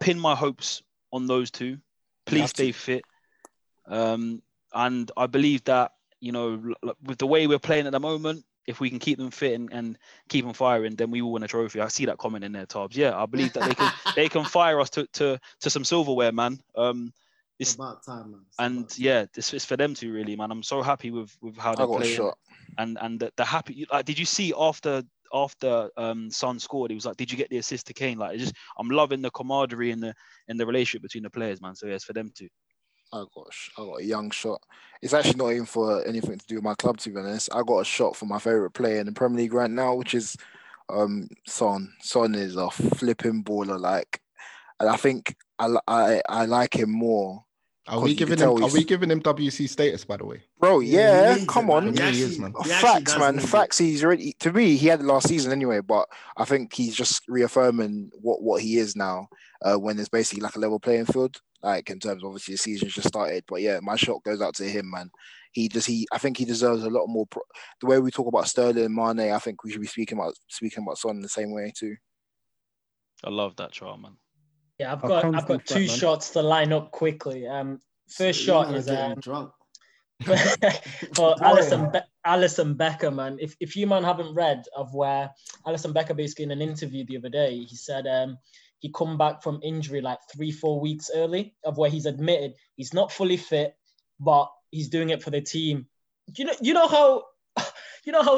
pin my hopes on those two. Please stay fit. And I believe that, with the way we're playing at the moment, if we can keep them fit and keep them firing, then we will win a trophy. I see that comment in there, Tarbs. Yeah, I believe that they can fire us to some silverware, man. It's about time, man. This is for them to really, man. I'm so happy with how they play. And the happy. Like, did you see after Son scored, he was like, "Did you get the assist to Kane?" Like, I'm loving the camaraderie and the relationship between the players, man. So yeah, it's for them too. I got a young shot. It's actually not even for anything to do with my club, to be honest. I got a shot for my favourite player in the Premier League right now, which is Son. Son is a flipping baller, like, and I think I like him more. Are we giving him WC status, by the way? Bro, yeah, come on. Facts, man. Facts. He's already, to me, he had it last season anyway, but I think he's just reaffirming what he is now, when it's basically like a level playing field. Like, in terms of, obviously, the season's just started, but yeah, my shot goes out to him, man. I think he deserves a lot more. The way we talk about Sterling and Mane, I think we should be speaking about Son the same way too. I love that trial, man. Yeah, I've got two shots to line up quickly. First shot is drunk. for Alisson Becker, man. If you man haven't read of where Alisson Becker, basically in an interview the other day, he said he come back from injury like 3-4 weeks early, of where he's admitted he's not fully fit, but he's doing it for the team. You know how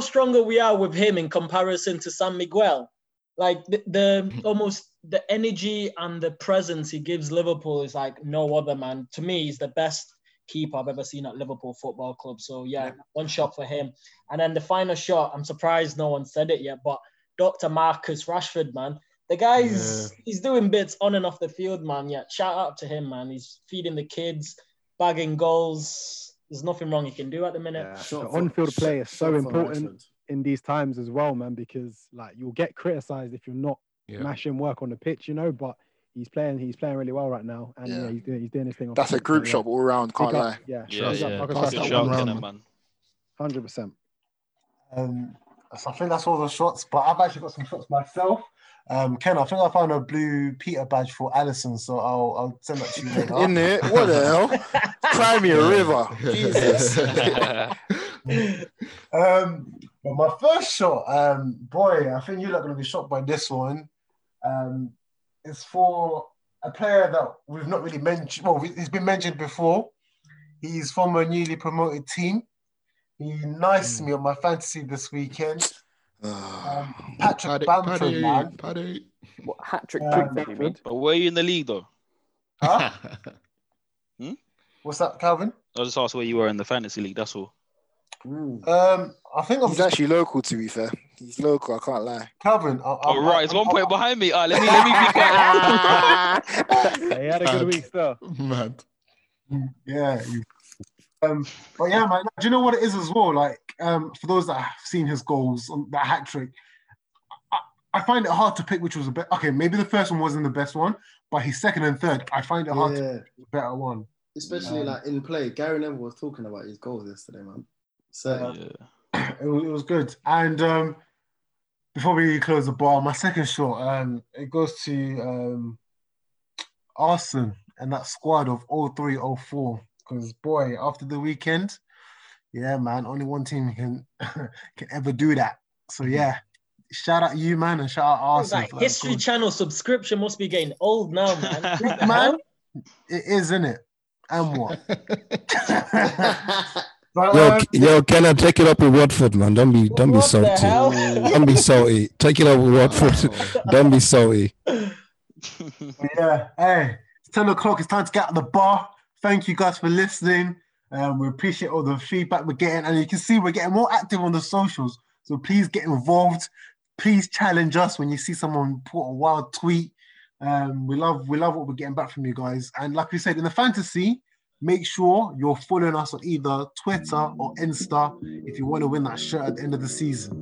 stronger we are with him in comparison to San Miguel. Like the almost the energy and the presence he gives Liverpool is like no other, man. To me, he's the best keeper I've ever seen at Liverpool Football Club. So yeah, one shot for him. And then the final shot, I'm surprised no one said it yet, but Dr. Marcus Rashford, man. The guy's he's doing bits on and off the field, man. Yeah, shout out to him, man. He's feeding the kids, bagging goals. There's nothing wrong he can do at the minute. Yeah. The on-field play is so important in these times as well, man, because like you'll get criticised if you're not mashing work on the pitch, but he's playing really well right now, and he's doing his thing. That's a group shot all round, can't I? Yeah, 100%. So I think that's all the shots, but I've actually got some shots myself. Ken, I think I found a blue Peter badge for Alisson, so I'll send that to you later. In it? What the hell? Cry me a river. Jesus. Well, my first shot, boy, I think you're not going to be shocked by this one. It's for a player that we've not really mentioned. Well, he's been mentioned before. He's from a newly promoted team. He niced me on my fantasy this weekend. Patrick Bamford, man. Paddy. What hat-trick trick that you mean? But were you in the league, though? Huh? What's that, Calvin? I just asked where you were in the fantasy league, that's all. I think he's actually local, to be fair. He's local, I can't lie. Calvin. All right, it's 1 point behind me. All right, let me be quiet. He had a good week, though. Mad. Yeah. But yeah, man, do you know what it is as well? Like, for those that have seen his goals on that hat trick, I find it hard to pick which was a bit. Okay, maybe the first one wasn't the best one, but his second and third, I find it hard to pick a better one. Especially like in play, Gary Neville was talking about his goals yesterday, man. So it was good. And before we close the bar, my second shot, it goes to Arsene and that squad of 03-04. Because boy, after the weekend, yeah, man, only one team can ever do that. So yeah, Shout out you, man, and shout out Arsenal. That History Channel subscription must be getting old now, man. Man, it is, isn't it? And what? But, yo, can I take it up with Watford, man? Don't be salty. Don't be salty. Take it up with Watford. Don't be salty. Yeah. Hey, it's 10:00. It's time to get out of the bar. Thank you guys for listening. We appreciate all the feedback we're getting, and you can see we're getting more active on the socials. So please get involved. Please challenge us when you see someone put a wild tweet. We love what we're getting back from you guys. And like we said, in the fantasy, make sure you're following us on either Twitter or Insta if you want to win that shirt at the end of the season.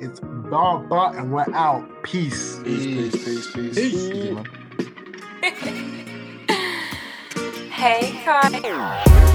It's bar, and we're out. Peace. Peace. Hey, guys.